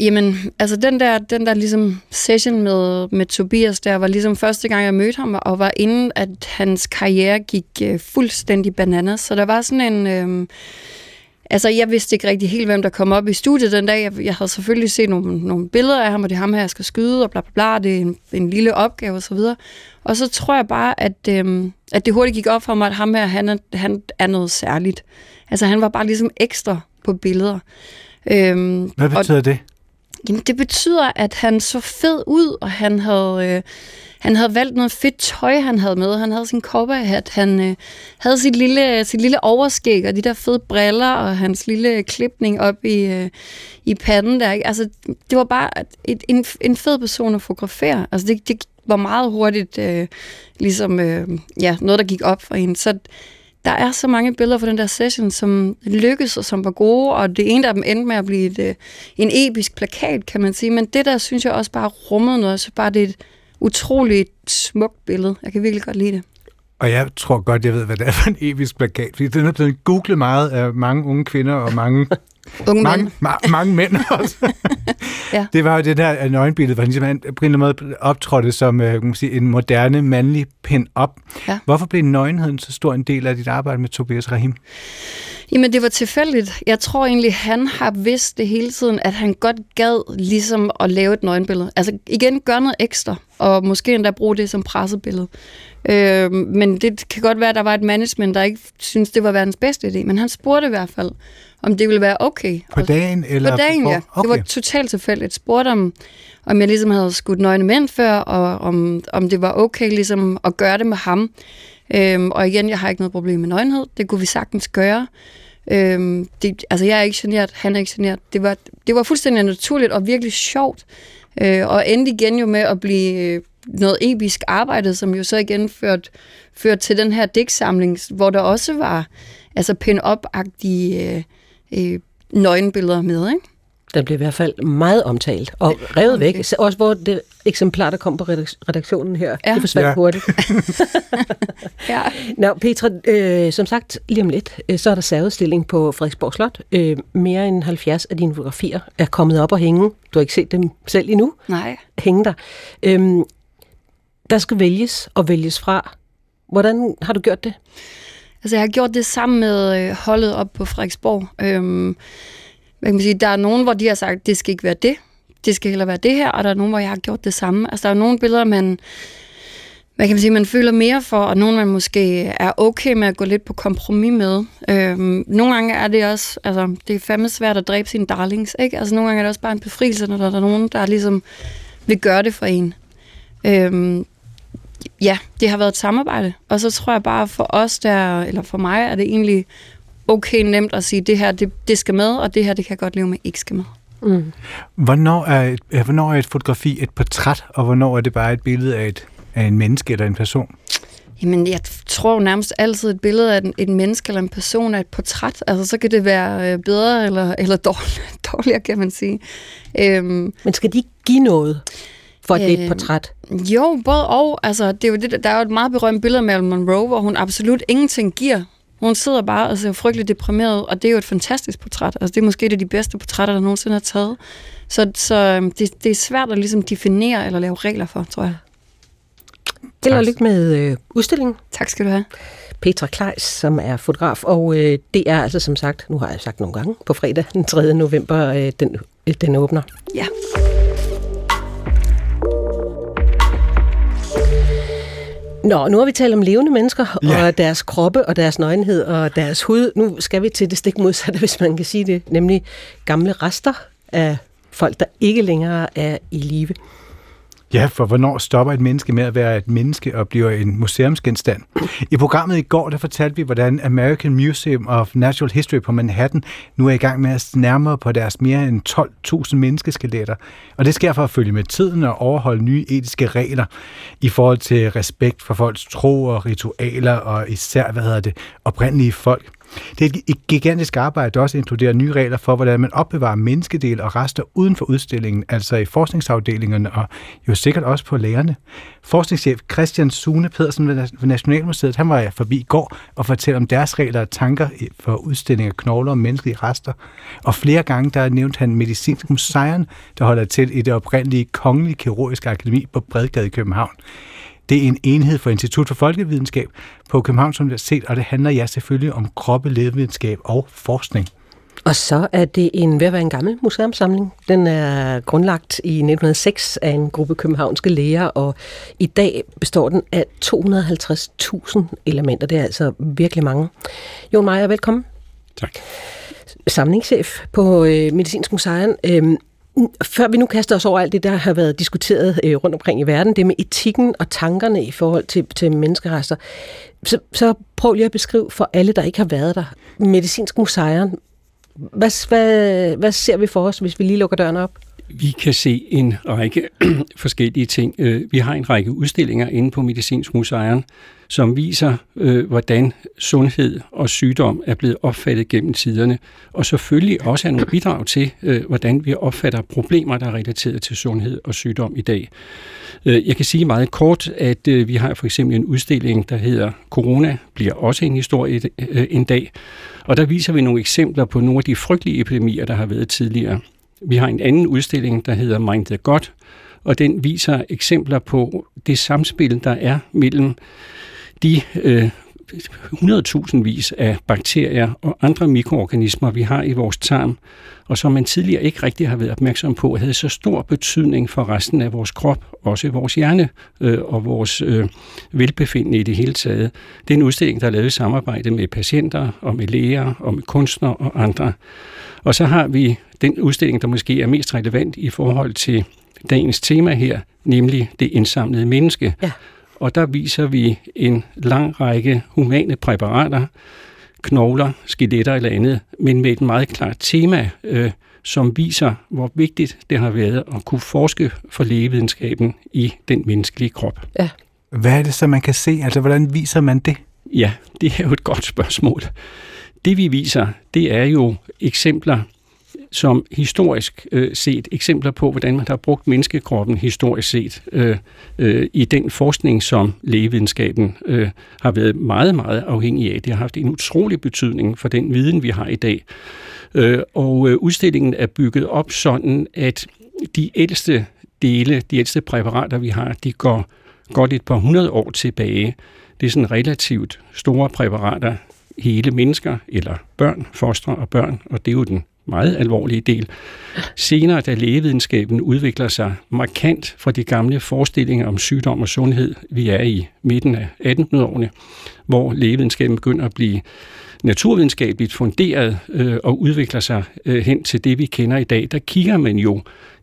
Jamen, altså den der ligesom session med Tobias der, var ligesom første gang, jeg mødte ham, og var inden, at hans karriere gik fuldstændig bananas. Så der var sådan en... altså, jeg vidste ikke rigtig helt, hvem der kom op i studiet den dag. Jeg havde selvfølgelig set nogle billeder af ham, og det er ham her, jeg skal skyde, og bla bla bla, det er en lille opgave, og så videre. Og så tror jeg bare, at det hurtigt gik op for mig, at ham her, han er noget særligt. Altså, han var bare ligesom ekstra på billeder. Hvad betyder det? Jamen, det betyder, at han så fed ud, og han havde valgt noget fedt tøj, han havde med. Han havde sin cowboyhat, han havde sit lille overskæg, og de der fede briller, og hans lille klipning op i panden der. Ikke? Altså, det var bare en fed person at fotografere. Altså, det var meget hurtigt noget, der gik op for en. Så der er så mange billeder fra den der session, som lykkedes og som var gode, og det ene af dem endte med at blive en episk plakat, kan man sige. Men det der, synes jeg også bare rummede noget, så bare det er et utroligt smukt billede. Jeg kan virkelig godt lide det. Og jeg tror godt, jeg ved, hvad det er for en episk plakat, fordi den er blevet googlet meget af mange unge kvinder og mange... mange mænd også. Ja. Det var jo det der nøgenbillede, hvor han ligesom på en eller anden måde optrådte som en moderne mandlig pin-up. Ja. Hvorfor blev nøgenheden så stor en del af dit arbejde med Tobias Rahim? Jamen, det var tilfældigt. Jeg tror egentlig, han har vidst det hele tiden, at han godt gad ligesom at lave et nøgenbillede. Altså igen, gøre noget ekstra, og måske endda bruge det som pressebillede. Men det kan godt være, at der var et management, der ikke synes det var verdens bedste idé. Men han spurgte i hvert fald, om det ville være okay. På dagen? Eller på dagen, ja. Okay. Det var totalt tilfældigt. Spurgte om jeg ligesom havde skudt nøgne mænd før, og om det var okay ligesom at gøre det med ham. Og igen, jeg har ikke noget problem med nøgenhed. Det kunne vi sagtens gøre. Jeg er ikke genert, han er ikke genert. Det var fuldstændig naturligt og virkelig sjovt. Og endte igen jo med at blive noget episk arbejde, som jo så igen førte til den her digtsamling, hvor der også var altså pin-up-agtige nøgenbilleder med, ikke? Den blev i hvert fald meget omtalt og revet væk. Så også hvor det eksemplar, der kom på redaktionen her, det forsvandt hurtigt. Ja. Nå, Petra, som sagt, lige om lidt, så er der særudstilling på Frederiksborg Slot. Mere end 70 af dine fotografier er kommet op og hænge. Du har ikke set dem selv endnu. Nej. Hænge der. Der skal vælges og vælges fra. Hvordan har du gjort det? Altså, jeg har gjort det sammen med holdet op på Frederiksborg. Man kan sige, der er nogen, hvor de har sagt, det skal ikke være det. Det skal heller være det her, og der er nogen, hvor jeg har gjort det samme. Altså, der er nogle billeder, man føler mere for, og nogle, man måske er okay med at gå lidt på kompromis med. Nogle gange er det også, altså, det er fandme svært at dræbe sine darlings, ikke? Altså, nogle gange er det også bare en befrielse, når der er nogen, der ligesom vil gøre det for en. Ja, det har været et samarbejde, og så tror jeg bare, for mig, er det egentlig okay nemt at sige, det her, det skal med, og det her, det kan jeg godt leve med, ikke skal med. Mm. Hvornår er et fotografi et portræt, og hvornår er det bare et billede af en menneske eller en person? Jamen, jeg tror nærmest altid, et billede af et menneske eller en person er et portræt. Altså, så kan det være bedre eller dårligere, kan man sige. Men skal de ikke give noget for, at det er et portræt? Jo, både og. Altså, det er jo der er jo et meget berømt billede af Marilyn Monroe, hvor hun absolut ingenting giver. Hun sidder bare og ser frygteligt deprimeret, og det er jo et fantastisk portræt. Altså, det er måske et af de bedste portrætter, der nogensinde har taget. Så det er svært at ligesom definere eller lave regler for, tror jeg. Held og lykke med udstillingen. Tak skal du have. Petra Kleis, som er fotograf, og det er altså som sagt, nu har jeg sagt nogle gange, på fredag den 3. november, den åbner. Ja. Nå, nu har vi talt om levende mennesker, og deres kroppe, og deres nøgenhed, og deres hud. Nu skal vi til det stik modsatte, hvis man kan sige det, nemlig gamle rester af folk, der ikke længere er i live. Ja, for hvornår stopper et menneske med at være et menneske og bliver en museumsgenstand? I programmet i går, der fortalte vi, hvordan American Museum of Natural History på Manhattan nu er i gang med at nærmere på deres mere end 12.000 menneskeskeletter. Og det sker for at følge med tiden og overholde nye etiske regler i forhold til respekt for folks tro og ritualer og især, oprindelige folk. Det er et gigantisk arbejde, der også inkluderer nye regler for, hvordan man opbevarer menneskedel og rester uden for udstillingen, altså i forskningsafdelingerne og jo sikkert også på lærerne. Forskningschef Christian Sune Pedersen ved Nationalmuseet, han var forbi i går og fortalte om deres regler og tanker for udstilling af knogler og menneskelige rester. Og flere gange, der nævnte han Medicinsk Museum, der holder til i det oprindelige Kongelige Kirurgiske Akademi på Bredgade i København. Det er en enhed for Institut for Folkevidenskab på Københavns Universitet, og det handler selvfølgelig om kroppeledevidenskab og forskning. Og så er det en gammel museumsamling. Den er grundlagt i 1906 af en gruppe københavnske læger, og i dag består den af 250.000 elementer. Det er altså virkelig mange. John Meier, velkommen. Tak. Samlingschef på Medicinsk Museum. Før vi nu kaster os over alt det, der har været diskuteret rundt omkring i verden, det med etikken og tankerne i forhold til menneskerester, så prøv lige at beskrive for alle, der ikke har været der. Medicinsk Museum, hvad ser vi for os, hvis vi lige lukker døren op? Vi kan se en række forskellige ting. Vi har en række udstillinger inde på Medicinsk Museum, som viser, hvordan sundhed og sygdom er blevet opfattet gennem tiderne, og selvfølgelig også er nogle bidrag til, hvordan vi opfatter problemer, der er relateret til sundhed og sygdom i dag. Jeg kan sige meget kort, at vi har for eksempel en udstilling, der hedder Corona bliver også en historie en dag, og der viser vi nogle eksempler på nogle af de frygtelige epidemier, der har været tidligere. Vi har en anden udstilling, der hedder Mind the God, og den viser eksempler på det samspil, der er mellem de 100.000 af bakterier og andre mikroorganismer, vi har i vores tarm, og som man tidligere ikke rigtig har været opmærksom på, havde så stor betydning for resten af vores krop, også vores hjerne og vores velbefindende i det hele taget. Det er en udstilling, der er lavet i samarbejde med patienter og med læger og med kunstnere og andre. Og så har vi den udstilling, der måske er mest relevant i forhold til dagens tema her, nemlig det indsamlede menneske. Ja. Og der viser vi en lang række humane præparater, knogler, skeletter eller andet, men med et meget klart tema, som viser, hvor vigtigt det har været at kunne forske for lægevidenskaben i den menneskelige krop. Ja. Hvad er det så, man kan se? Altså, hvordan viser man det? Ja, det er jo et godt spørgsmål. Det vi viser, det er jo eksempler, som historisk set eksempler på, hvordan man har brugt menneskekroppen historisk set i den forskning, som lægevidenskaben har været meget, meget afhængig af. Det har haft en utrolig betydning for den viden, vi har i dag. Og udstillingen er bygget op sådan, at de ældste dele, de ældste præparater, vi har, de går godt et par 100 år tilbage. Det er sådan relativt store præparater, hele mennesker eller børn, fostre og børn, og det er jo den meget alvorlige del. Senere, da lægevidenskaben udvikler sig markant fra de gamle forestillinger om sygdom og sundhed, vi er i midten af 1800-årene, hvor lægevidenskaben begynder at blive naturvidenskabeligt funderet og udvikler sig hen til det, vi kender i dag, der kigger man jo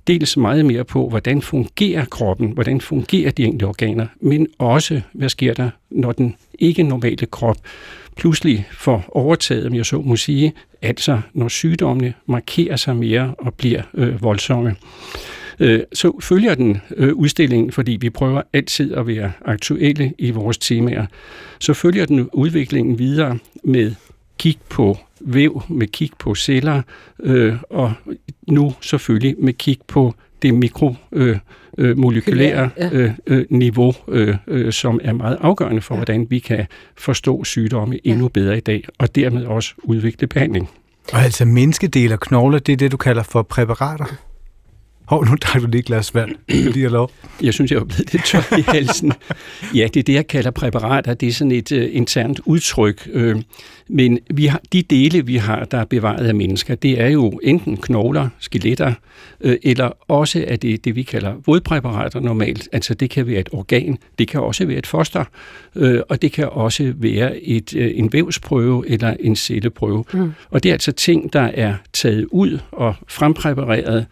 dels meget mere på, hvordan fungerer kroppen, hvordan fungerer de enkelte organer, men også, hvad sker der, når den ikke normale krop pludselig får overtaget, om jeg så må sige, altså når sygdommene markerer sig mere og bliver voldsomme. Så følger den udstillingen, fordi vi prøver altid at være aktuelle i vores temaer, så følger den udviklingen videre med kig på væv, med kig på celler, og nu selvfølgelig med kig på det mikromolekylære niveau, som er meget afgørende for, hvordan vi kan forstå sygdomme endnu bedre i dag, og dermed også udvikle behandling. Og altså menneskedel og knogler, det er det, du kalder for præparater? Hov, nu drak du lige et glas vand. Jeg synes, jeg var blevet lidt tør i halsen. Ja, det er det, jeg kalder præparater. Det er sådan et internt udtryk. Men vi har, de dele, vi har, der er bevaret af mennesker, det er jo enten knogler, skeletter, eller også er det, vi kalder vådpræparater normalt. Altså, det kan være et organ, det kan også være et foster, og det kan også være en vævsprøve eller en celleprøve. Mm. Og det er altså ting, der er taget ud og frempræpareret,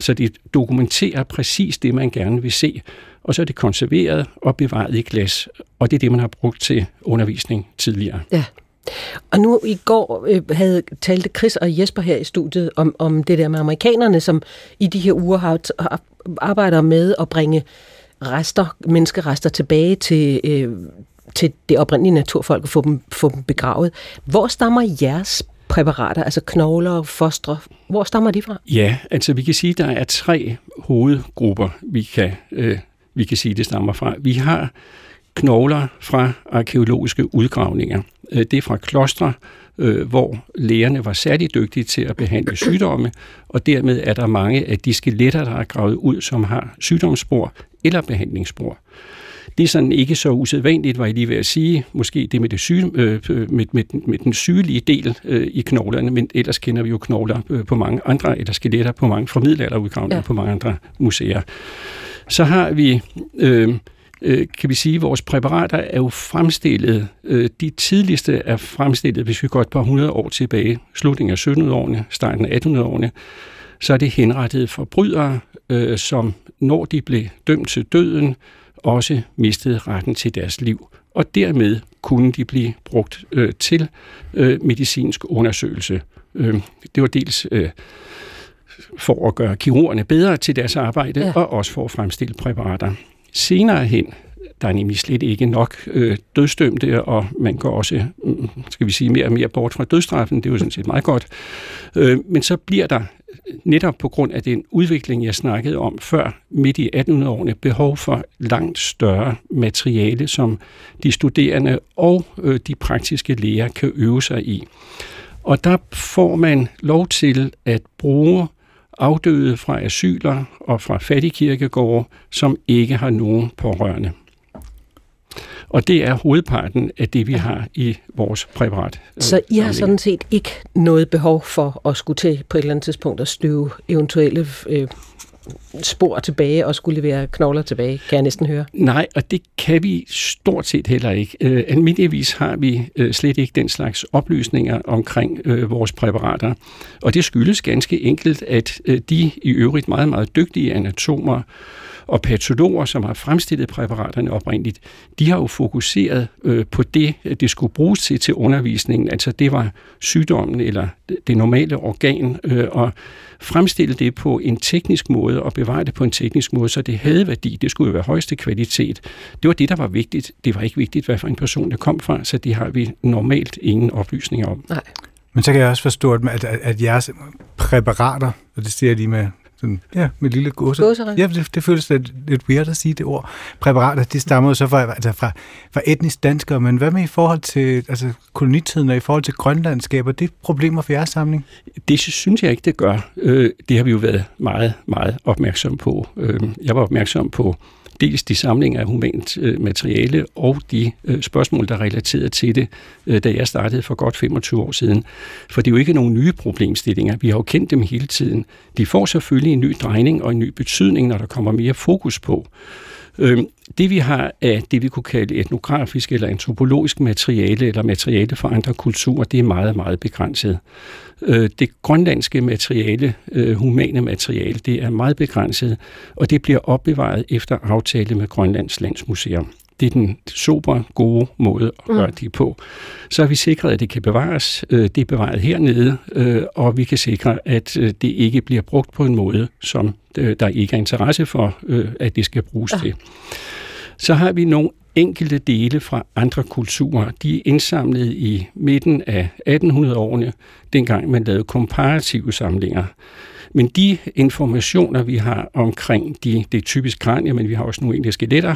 så det dokumenterer præcis det, man gerne vil se. Og så er det konserveret og bevaret i glas. Og det er det, man har brugt til undervisning tidligere. Ja. Og nu i går talte Chris og Jesper her i studiet om det der med amerikanerne, som i de her uger arbejder med at bringe menneskerester tilbage til det oprindelige naturfolk og få dem begravet. Hvor stammer jeres præparater, altså knogler, fostre, hvor stammer de fra? Ja, altså vi kan sige, at der er 3 hovedgrupper, vi kan sige, det stammer fra. Vi har knogler fra arkæologiske udgravninger. Det er fra klostre, hvor lægerne var særlig dygtige til at behandle sygdomme, og dermed er der mange af de skeletter, der er gravet ud, som har sygdomsspor eller behandlingsspor. Det er sådan ikke så usædvanligt, var jeg lige ved at sige. Måske det med den sygelige del i knoglerne, men ellers kender vi jo knogler på mange andre, eller skeletter på mange, fra middelalderudgravninger på mange andre museer. Så har vi, kan vi sige, vores præparater er jo fremstillet. De tidligste er fremstillet, hvis vi går et par 100 år tilbage, slutningen af 1700-årene, starten af 1800-årene, så er det henrettede forbrydere, som når de blev dømt til døden, også mistede retten til deres liv, og dermed kunne de blive brugt til medicinsk undersøgelse. Det var dels for at gøre kirurgerne bedre til deres arbejde, og også for at fremstille præparater. Senere hen, der er nemlig slet ikke nok dødsdømte, og man går også, skal vi sige, mere og mere bort fra dødsstraffen. Det er jo sådan set meget godt. Men så bliver der, netop på grund af den udvikling, jeg snakkede om før, midt i 1800-årene, behov for langt større materiale, som de studerende og de praktiske læger kan øve sig i. Og der får man lov til at bruge afdøde fra asyler og fra fattigkirkegårde, som ikke har nogen pårørende. Og det er hovedparten af det, vi har i vores præparat. Så I har sådan set ikke noget behov for at skulle til på et eller andet tidspunkt at støve eventuelle spor tilbage og skulle levere knogler tilbage, kan jeg næsten høre. Nej, og det kan vi stort set heller ikke. Almindeligvis har vi slet ikke den slags oplysninger omkring vores præparater, og det skyldes ganske enkelt, at de i øvrigt meget, meget dygtige anatomer og patologer, som har fremstillet præparaterne oprindeligt, de har jo fokuseret på det, det skulle bruges til undervisningen, altså det var sygdommen eller det normale organ, og fremstille det på en teknisk måde og bevare det på en teknisk måde, så det havde værdi, det skulle jo være højeste kvalitet. Det var det, der var vigtigt. Det var ikke vigtigt, hvad for en person det kom fra, så det har vi normalt ingen oplysninger om. Nej. Men så kan jeg også forstå, at jeres præparater, og det siger jeg lige med med lille gåseret. Ja, det føles lidt weird at sige det ord. Præparater, de stammer jo så fra etnisk danskere, men hvad med i forhold til kolonitiden og i forhold til Grønland, skaber det problemer for jeres samling? Det synes jeg ikke, det gør. Det har vi jo været meget, meget opmærksom på. Jeg var opmærksom på dels de samlinger af humant materiale og de spørgsmål, der relaterede til det, da jeg startede for godt 25 år siden. For det er jo ikke nogen nye problemstillinger. Vi har jo kendt dem hele tiden. De får selvfølgelig en ny drejning og en ny betydning, når der kommer mere fokus på. Det vi har af det, vi kunne kalde etnografisk eller antropologisk materiale eller materiale fra andre kulturer, det er meget, meget begrænset. Det grønlandske materiale, humane materiale, det er meget begrænset, og det bliver opbevaret efter aftale med Grønlands Landsmuseum. Det er den sobre, gode måde at gøre det på. Så har vi sikret, at det kan bevares. Det er bevaret hernede, og vi kan sikre, at det ikke bliver brugt på en måde, som der ikke er interesse for, at det skal bruges til. Så har vi nogle enkelte dele fra andre kulturer. De er indsamlet i midten af 1800-årene, dengang man lavede komparative samlinger. Men de informationer, vi har omkring det er typisk kranier, men vi har også nogle enkelte skeletter,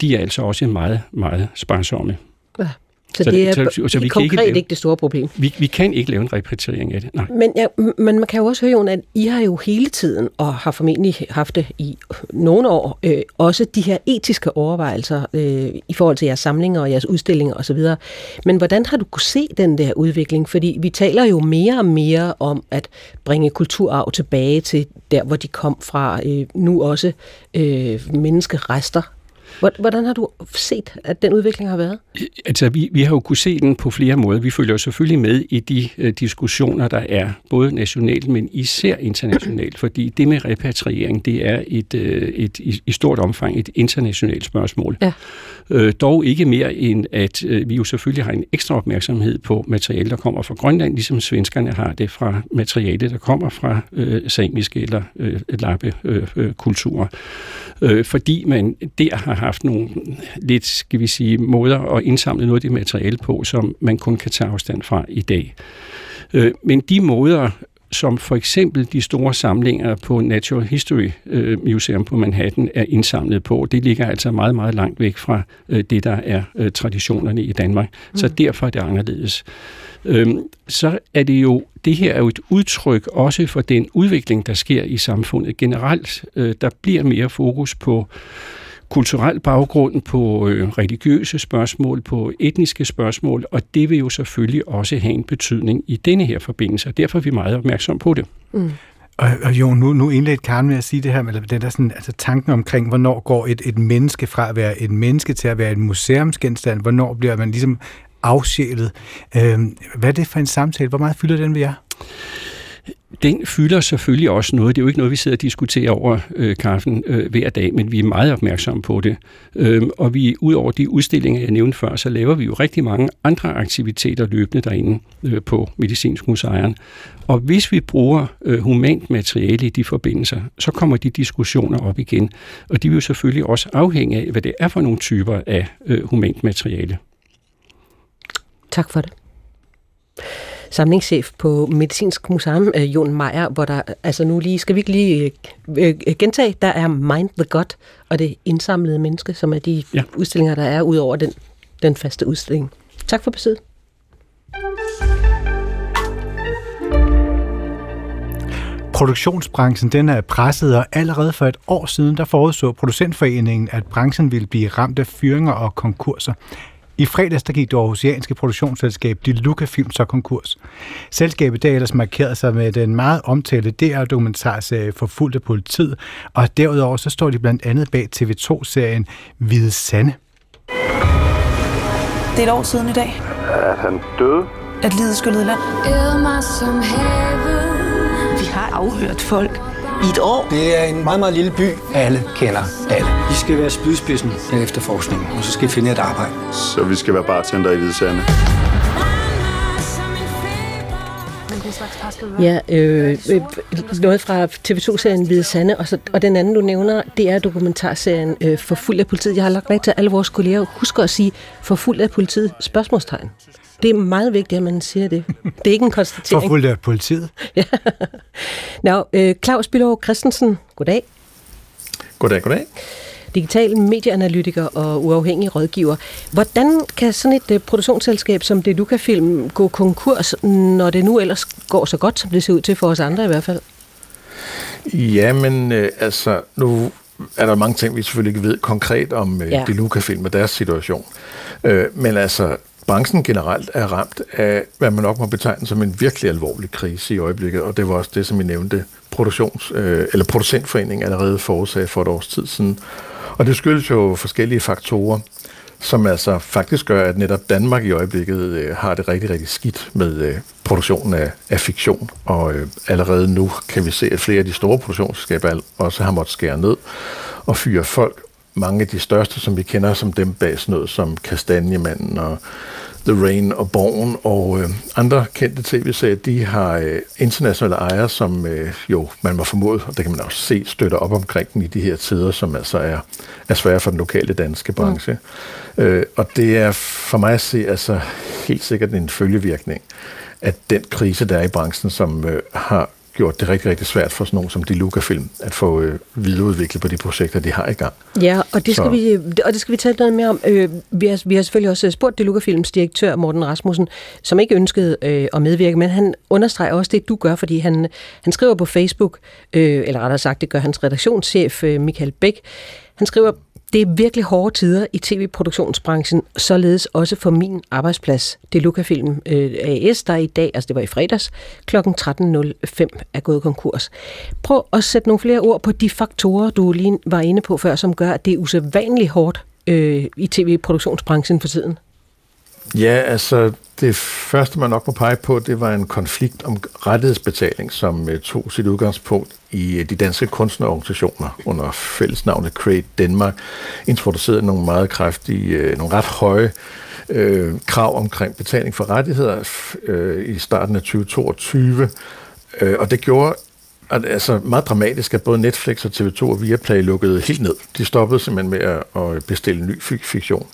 de er altså også meget, meget sparsomme. Ja. Så vi konkret kan ikke det store problem. Vi kan ikke lave en repatriering af det, nej. Men man kan jo også høre, Jon, at I har jo hele tiden, og har formentlig haft det i nogle år, også de her etiske overvejelser i forhold til jeres samlinger og jeres udstillinger osv. Men hvordan har du kunnet se den der udvikling? Fordi vi taler jo mere og mere om at bringe kulturarv tilbage til der, hvor de kom fra, nu også menneskerester. Hvordan har du set, at den udvikling har været? Altså, vi har jo kunnet se den på flere måder. Vi følger jo selvfølgelig med i de diskussioner, der er, både nationalt, men især internationalt, fordi det med repatriering, det er et i stort omfang et internationalt spørgsmål. Ja. Dog ikke mere end, at vi jo selvfølgelig har en ekstra opmærksomhed på materiale, der kommer fra Grønland, ligesom svenskerne har det fra materiale, der kommer fra samiske eller lappekulturer. Fordi man der har haft nogle lidt, skal vi sige, måder at indsamle noget af det materiale på, som man kun kan tage afstand fra i dag. Men de måder, som for eksempel de store samlinger på Natural History Museum på Manhattan er indsamlet på, det ligger altså meget, meget langt væk fra det, der er traditionerne i Danmark. Så derfor er det anderledes. Så er det jo, det her er jo et udtryk også for den udvikling, der sker i samfundet generelt. Der bliver mere fokus på kulturel baggrund, på religiøse spørgsmål, på etniske spørgsmål, og det vil jo selvfølgelig også have en betydning i denne her forbindelse, og derfor er vi meget opmærksom på det. Mm. Og jo, nu indledte Karen med at sige det her, eller den der sådan, tanken omkring, hvornår går et menneske fra at være et menneske til at være et museumsgenstand, hvornår bliver man ligesom afsjælet. Hvad er det for en samtale? Hvor meget fylder den ved jer? Den fylder selvfølgelig også noget. Det er jo ikke noget, vi sidder og diskuterer over kaffen hver dag, men vi er meget opmærksomme på det. Og vi, ud over de udstillinger, jeg nævnte før, så laver vi jo rigtig mange andre aktiviteter løbende derinde på Medicinsk Museum. Og hvis vi bruger humant materiale i de forbindelser, så kommer de diskussioner op igen. Og de vil jo selvfølgelig også afhænge af, hvad det er for nogle typer af humant materiale. Tak for det. Samlingschef på Medicinsk Museum, John Meier, hvor der, nu lige, skal vi ikke lige gentage, der er Mind the God og det indsamlede menneske, som er de udstillinger, der er ud over den faste udstilling. Tak for besøget. Produktionsbranchen den er presset, og allerede for et år siden, der forudså Producentforeningen, at branchen ville blive ramt af fyringer og konkurser. I fredags der gik det aarhusianske produktionsselskab De Luca Film så konkurs. Selskabet der ellers markerede sig med den meget omtalte DR-dokumentarserie Forfulgt af politiet, og derudover så står de blandt andet bag TV2-serien Hvide Sande. Det er et år siden i dag. At han døde. At livet skyllede i land. Vi har afhørt folk i et år. Det er en meget, meget lille by. Alle kender alle. I skal være spydspidsen i efterforskningen, og så skal I finde et arbejde. Så vi skal være bartender i Hvide Sande. Ja, noget fra TV2-serien Hvide Sande, og den anden, du nævner, det er dokumentarserien Forfulgt af politiet. Jeg har lagt mærke til, at alle vores kolleger husker at sige Forfulgt af politiet? Spørgsmålstegn. Det er meget vigtigt, at man siger det. Det er ikke en konstatering. Forfulgt af politiet. Ja. Nå, Claus Bülow Christensen, goddag. Goddag, goddag. Digital medieanalytiker og uafhængig rådgiver. Hvordan kan sådan et produktionsselskab som Det Luca Film gå konkurs, når det nu ellers går så godt, som det ser ud til for os andre i hvert fald? Jamen, altså, nu er der mange ting, vi selvfølgelig ikke ved konkret om Det Luca Film og deres situation. Men altså, branchen generelt er ramt af, hvad man nok må betegne som en virkelig alvorlig krise i øjeblikket, og det var også det, som I nævnte, Producentforeningen allerede forudsagde for et års tid siden. Og det skyldes jo forskellige faktorer, som altså faktisk gør, at netop Danmark i øjeblikket har det rigtig, rigtig skidt med produktionen af fiktion. Og allerede nu kan vi se, at flere af de store produktionsselskaber også har måttet skære ned og fyre folk. Mange af de største, som vi kender, som dem bag sådan noget som Kastanjemanden og The Rain og Borgen og andre kendte tv-serier, de har internationale ejere, som jo man må formode, og det kan man også se, støtter op omkring den i de her tider, som altså er svære for den lokale danske branche. Og det er for mig at se altså helt sikkert en følgevirkning af den krise, der er i branchen, som har gjort det rigtig, rigtig svært for sådan nogen som De Luca Film at få videreudviklet på de projekter, de har i gang. Ja, og det skal vi tale noget mere om. Vi har selvfølgelig også spurgt De Luca Films direktør, Morten Rasmussen, som ikke ønskede at medvirke, men han understreger også det, du gør, fordi han skriver på Facebook, eller rettere sagt, det gør hans redaktionschef, Michael Bæk. Han skriver, det er virkelig hårde tider i tv-produktionsbranchen, således også for min arbejdsplads. Det Luca Film AS, der i dag, altså det var i fredags, kl. 13.05 er gået konkurs. Prøv at sætte nogle flere ord på de faktorer, du lige var inde på før, som gør, at det er usædvanligt hårdt i tv-produktionsbranchen for tiden. Ja, altså det første, man nok må pege på, det var en konflikt om rettighedsbetaling, som tog sit udgangspunkt i de danske kunstnerorganisationer under fællesnavnet Create Denmark, introducerede nogle meget kraftige, nogle ret høje krav omkring betaling for rettigheder i starten af 2022, og det gjorde altså meget dramatisk, at både Netflix og TV2 og Viaplay lukkede helt ned. De stoppede simpelthen med at bestille ny fiktion.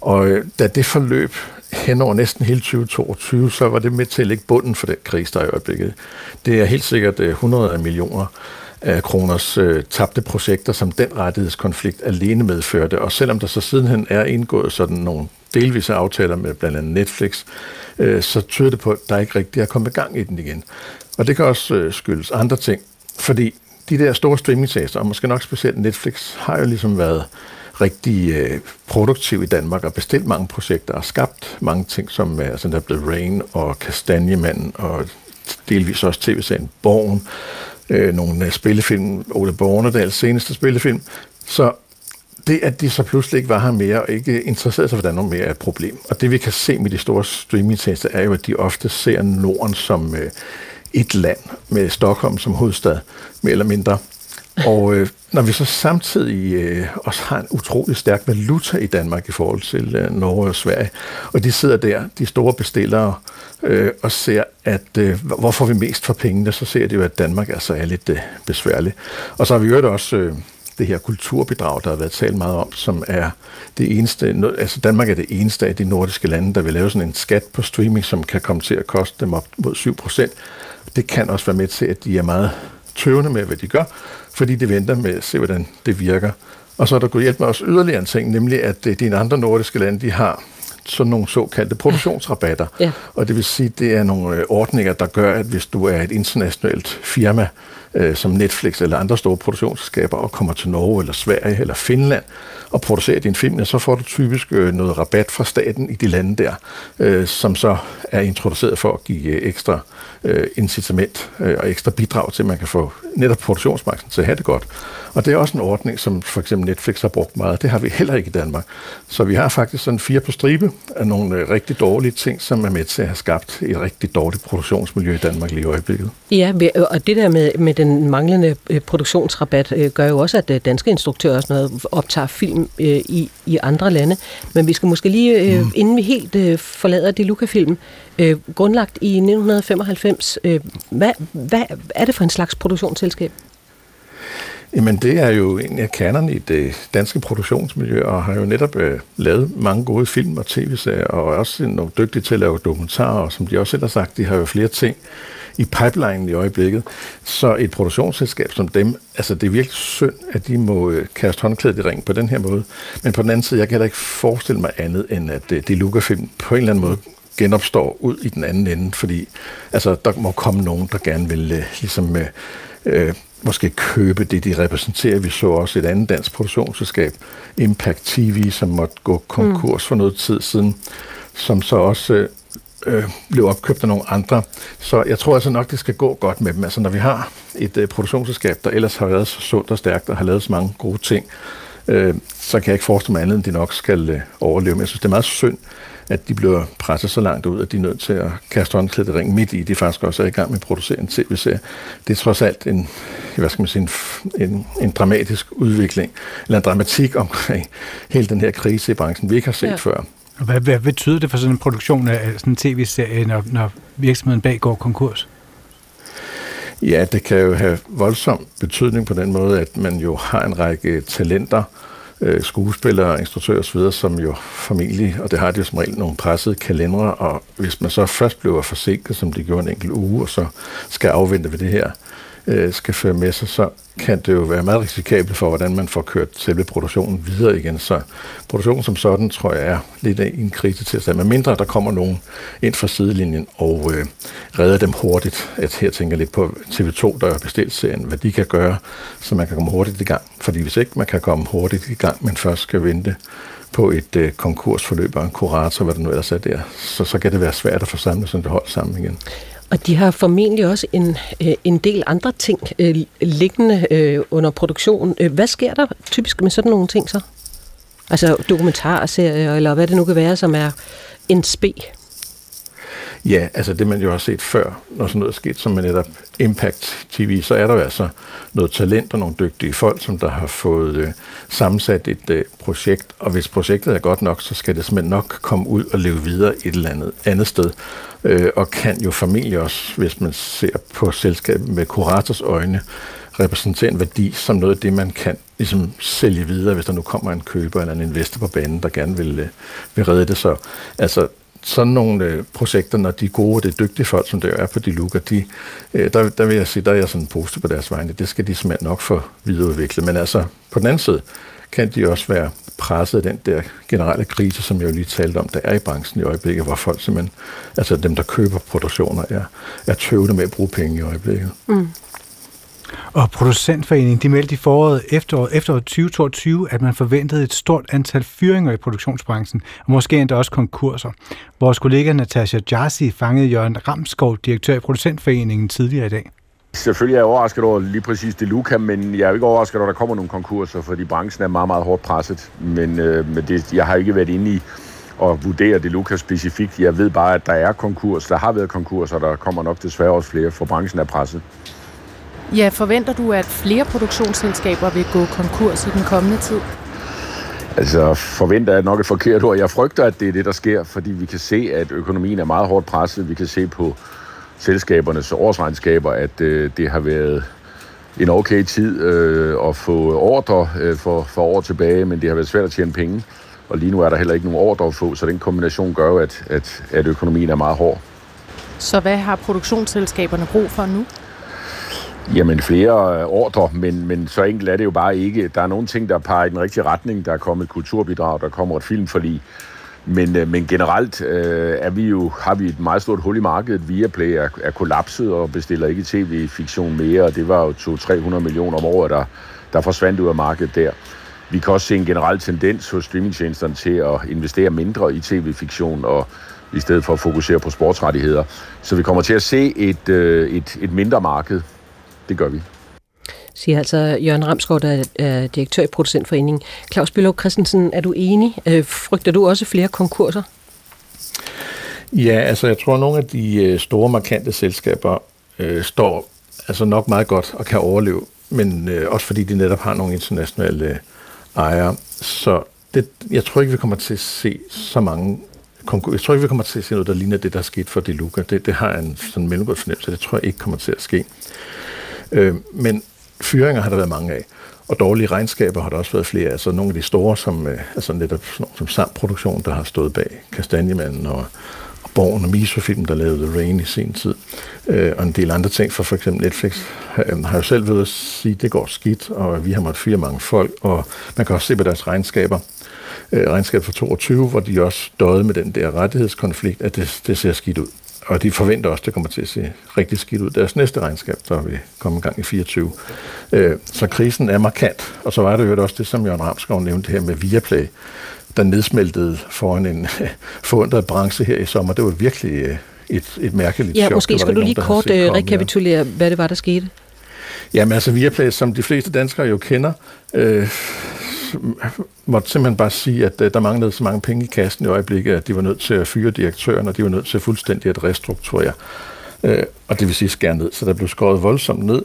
Og da det forløb hen over næsten hele 2022, så var det med til at lægge bunden for den krise, der er i øjeblikket. Det er helt sikkert 100 millioner af kroners tabte projekter, som den rettighedskonflikt alene medførte. Og selvom der så sidenhen er indgået sådan nogle delvise aftaler med blandt andet Netflix, så tyder det på, at der ikke rigtig er kommet gang i den igen. Og det kan også skyldes andre ting, fordi de der store streamingtjenester, og måske nok specielt Netflix, har jo ligesom været rigtig produktiv i Danmark og bestilt mange projekter og skabt mange ting, som er sådan der blevet Rain og Kastanjemanden og delvis også tv-serien Borgen, nogle spillefilm, Ole Bornedals seneste spillefilm. Så det, at de så pludselig ikke var her mere og ikke interesserede sig for Danmark mere, er et problem. Og det vi kan se med de store streamingtjenester er jo, at de ofte ser Norden som et land med Stockholm som hovedstad, mere eller mindre. Og når vi så samtidig også har en utrolig stærk valuta i Danmark i forhold til Norge og Sverige, og de sidder der, de store bestillere, og ser, at hvor får vi mest for pengene, så ser det jo, at Danmark altså er lidt besværligt. Og så har vi jo også det her kulturbidrag, der har været talt meget om, som er det eneste, altså Danmark er det eneste af de nordiske lande, der vil lave sådan en skat på streaming, som kan komme til at koste dem op mod 7%. Det kan også være med til, at de er meget tøvende med, hvad de gør, fordi det venter med at se, hvordan det virker. Og så er der gået hjælp med os yderligere en ting, nemlig at de andre nordiske lande, de har sådan nogle såkaldte produktionsrabatter. Ja. Og det vil sige, at det er nogle ordninger, der gør, at hvis du er et internationalt firma, som Netflix eller andre store produktionsselskaber, og kommer til Norge eller Sverige eller Finland og producerer din film, så får du typisk noget rabat fra staten i de lande der, som så er introduceret for at give ekstra incitament og ekstra bidrag til, at man kan få netop produktionsbranchen til at have det godt. Og det er også en ordning, som for eksempel Netflix har brugt meget. Det har vi heller ikke i Danmark. Så vi har faktisk sådan 4 på stribe af nogle rigtig dårlige ting, som er med til at have skabt et rigtig dårligt produktionsmiljø i Danmark lige i øjeblikket. Ja, og det der med den manglende produktionsrabat gør jo også, at danske instruktører og sådan noget optager film i andre lande. Men vi skal måske lige, inden vi helt forlader det Luca-film, grundlagt i 1995, hvad er det for en slags produktionsselskab? Jamen, det er jo en af kernerne i det danske produktionsmiljø, og har jo netop lavet mange gode film og tv-serier, og er også nogle dygtige til at lave dokumentarer, og som de også selv har sagt, de har jo flere ting i pipelinen i øjeblikket. Så et produktionsselskab som dem, altså det er virkelig synd, at de må kaste håndklædet i ringen på den her måde. Men på den anden side, jeg kan heller ikke forestille mig andet, end at de Luca-film på en eller anden måde genopstår ud i den anden ende, fordi altså, der må komme nogen, der gerne vil ligesom... måske købe det, de repræsenterer. Vi så også et andet dansk produktionsselskab, Impact TV, som måtte gå konkurs for noget tid siden, som så også blev opkøbt af nogle andre. Så jeg tror altså nok, det skal gå godt med dem. Altså når vi har et produktionsselskab, der ellers har været så sundt og stærkt og har lavet så mange gode ting, så kan jeg ikke forestille mig andet, end de nok skal overleve. Men jeg synes, det er meget synd, at de bliver presset så langt ud, at de er nødt til at kaste håndklædet i ringen midt i. De faktisk også er i gang med at producere en tv-serie. Det er trods alt en dramatisk udvikling, eller en dramatik omkring hele den her krise i branchen, vi ikke har set før. Hvad betyder det for sådan en produktion af sådan en tv-serie, når virksomheden bag går konkurs? Ja, det kan jo have voldsom betydning på den måde, at man jo har en række talenter, skuespillere, instruktører osv., som jo formentlig, og det har de jo som regel, nogle pressede kalendere, og hvis man så først bliver forsinket, som det gjorde en enkelt uge, og så skal afvente ved det her, skal føre med sig, så kan det jo være meget risikabelt for, hvordan man får kørt selve produktionen videre igen. Så produktionen som sådan, tror jeg, er lidt af en krise til at sige, men mindre der kommer nogen ind fra sidelinjen og redder dem hurtigt. Jeg tænker lidt på TV2, der har bestilt serien, hvad de kan gøre, så man kan komme hurtigt i gang. Fordi hvis ikke man kan komme hurtigt i gang, men først skal vente på et konkursforløb og en kurator, hvad der nu ellers er der, så kan det være svært at få samlet sådan et hold sammen igen. Og de har formentlig også en del andre ting liggende under produktion. Hvad sker der typisk med sådan nogle ting så? Altså dokumentarserier, eller hvad det nu kan være, som er en spe? Ja, altså det man jo har set før, når sådan noget er sket, som med netop Impact TV, så er der jo altså noget talent og nogle dygtige folk, som der har fået sammensat et projekt, og hvis projektet er godt nok, så skal det simpelthen nok komme ud og leve videre et eller andet sted, og kan jo formentlig også, hvis man ser på selskabet med kurators øjne, repræsentere en værdi som noget af det, man kan ligesom sælge videre, hvis der nu kommer en køber eller en investor på banen, der gerne vil redde det. Så altså sådan nogle projekter, når de er gode og det er dygtige folk, som det er på de Luca, der vil jeg sige, der er jeg sådan positiv på deres vegne. Det skal de simpelthen nok få videreudviklet. Men altså, på den anden side, kan de også være presset af den der generelle krise, som jeg jo lige talte om, der er i branchen i øjeblikket, hvor folk simpelthen, altså dem, der køber produktioner, er tøvende med at bruge penge i øjeblikket. Mm. Og Producentforeningen, de meldte i foråret efteråret 2022, at man forventede et stort antal fyringer i produktionsbranchen, og måske endda også konkurser. Vores kollega Natasha Jarsi fangede Jørgen Ramskov, direktør i Producentforeningen, tidligere i dag. Selvfølgelig er jeg overrasket over lige præcis det Luca, men jeg er ikke overrasket over, at der kommer nogle konkurser, fordi branchen er meget, meget hårdt presset. Men jeg har ikke været inde i at vurdere det Luca specifikt. Jeg ved bare, at der er konkurser, der har været konkurser, og der kommer nok desværre også flere, for branchen er presset. Ja, forventer du, at flere produktionsselskaber vil gå konkurs i den kommende tid? Altså, forventer jeg nok et forkert ord. Jeg frygter, at det er det, der sker, fordi vi kan se, at økonomien er meget hårdt presset. Vi kan se på selskabernes årsregnskaber, at det har været en okay tid at få ordre for år tilbage, men det har været svært at tjene penge. Og lige nu er der heller ikke nogen ordre at få, så den kombination gør jo, at økonomien er meget hård. Så hvad har produktionsselskaberne brug for nu? Jamen flere ordre, men så enkelt er det jo bare ikke. Der er nogle ting, der peger i den rigtige retning. Der er kommet et kulturbidrag, der kommer et filmforlig, Men generelt har vi et meget stort hul i markedet. Viaplay er kollapset og bestiller ikke tv-fiktion mere, og det var jo 200-300 millioner om året, der forsvandt ud af markedet der. Vi kan også se en generel tendens hos streamingtjenesterne til at investere mindre i tv-fiktion og i stedet for at fokusere på sportsrettigheder. Så vi kommer til at se et mindre marked. Det gør vi. Siger altså Jørgen Ramskov, der er direktør i Producentforeningen. Claus Bülow Christensen, er du enig? Frygter du også flere konkurser? Ja, altså jeg tror, at nogle af de store, markante selskaber står altså nok meget godt og kan overleve, men også fordi de netop har nogle internationale ejere. Så jeg tror ikke, vi kommer til at se så mange konkurser. Jeg tror ikke, vi kommer til at se noget, der ligner det, der er sket for DeLuca. Det har en sådan mellemgod fornemmelse, det tror jeg ikke kommer til at ske. Men fyringer har der været mange af, og dårlige regnskaber har der også været flere. Altså nogle af de store, som altså netop som samproduktion, der har stået bag Kastanjemanden og Borgen og Misofilm, der lavede The Rain i sin tid, og en del andre ting, for eksempel Netflix, har jo selv ved at sige, at det går skidt, og vi har måttet fyre mange folk, og man kan også se på deres regnskaber. Regnskab for 22, hvor de også døde med den der rettighedskonflikt, at det ser skidt ud. Og de forventer også, at det kommer til at se rigtig skidt ud. Deres næste regnskab, der vil komme i gang i 24. Så krisen er markant. Og så var det jo også det, som Jørgen Ramskov nævnte her med Viaplay, der nedsmeltede foran en forundret branche her i sommer. Det var virkelig et mærkeligt chok. Ja, måske skulle du lige kort rekapitulere, hvad det var, der skete. Jamen altså Viaplay, som de fleste danskere jo kender, måtte simpelthen bare sige, at der manglede så mange penge i kassen i øjeblikket, at de var nødt til at fyre direktøren, og de var nødt til fuldstændig at restrukturere. Og det vil sige skære ned, så der blev skåret voldsomt ned.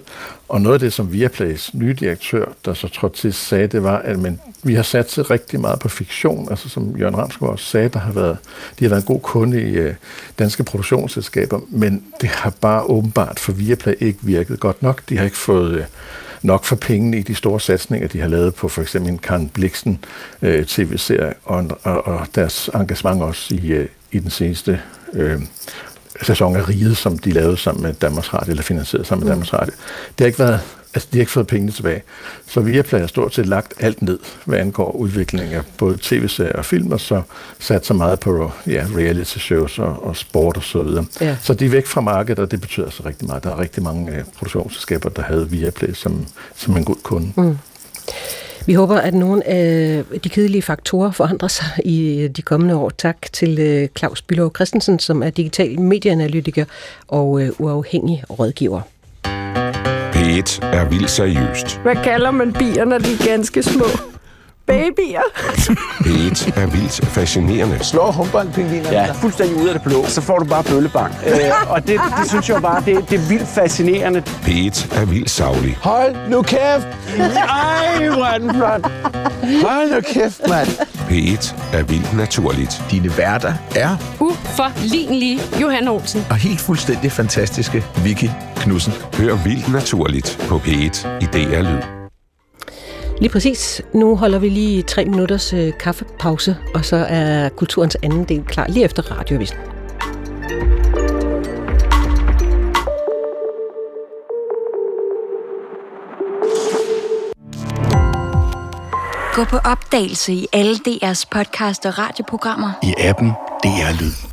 Og noget af det, som Viaplays nye direktør, der så trådte til, sagde, det var, at vi har satset rigtig meget på fiktion. Altså som Jørgen Ramskov også sagde, de har været en god kunde i danske produktionsselskaber, men det har bare åbenbart for Viaplay ikke virket godt nok. De har ikke fået nok for pengene i de store satsninger, de har lavet på for eksempel en Karen Blixen tv-serie, og deres engagement også i den seneste sæson af Riget, som de lavede sammen med Danmarks Radio, eller finansieret sammen med Danmarks Radio. De har ikke fået pengene tilbage. Så Viaplay har stort set lagt alt ned, hvad angår udviklingen af både tv-serier og film, og så sat så meget på reality shows og sport og så videre. Ja. Så de er væk fra markedet, og det betyder altså rigtig meget. Der er rigtig mange produktionsselskaber, der havde Viaplay som en god kunde. Mm. Vi håber, at nogle af de kedelige faktorer forandrer sig i de kommende år. Tak til Claus Bülow Christensen, som er digital medieanalytiker og uafhængig rådgiver. P1 er vildt seriøst. Hvad kalder man bier, når de er ganske små? Babyer. P1 er vildt fascinerende. Slår håndboldpingvinerne dig fuldstændig ud af det blå, så får du bare bøllebank. Og det synes jeg bare, det er vildt fascinerende. P1 er vildt saglig. Hold nu kæft! Ej, hvor er den flot! Hold nu kæft, mand! P1 er vildt naturligt. Dine værter er uforlignelige Johan Olsen og helt fuldstændig fantastiske Vicky Knudsen. Hør Vildt Naturligt på P1 i DR Lyd. Lige præcis. Nu holder vi lige 3 minutters kaffepause, og så er kulturens anden del klar lige efter radioavisen. Gå på opdagelse i alle DR's podcast og radioprogrammer. I appen DR Lyd.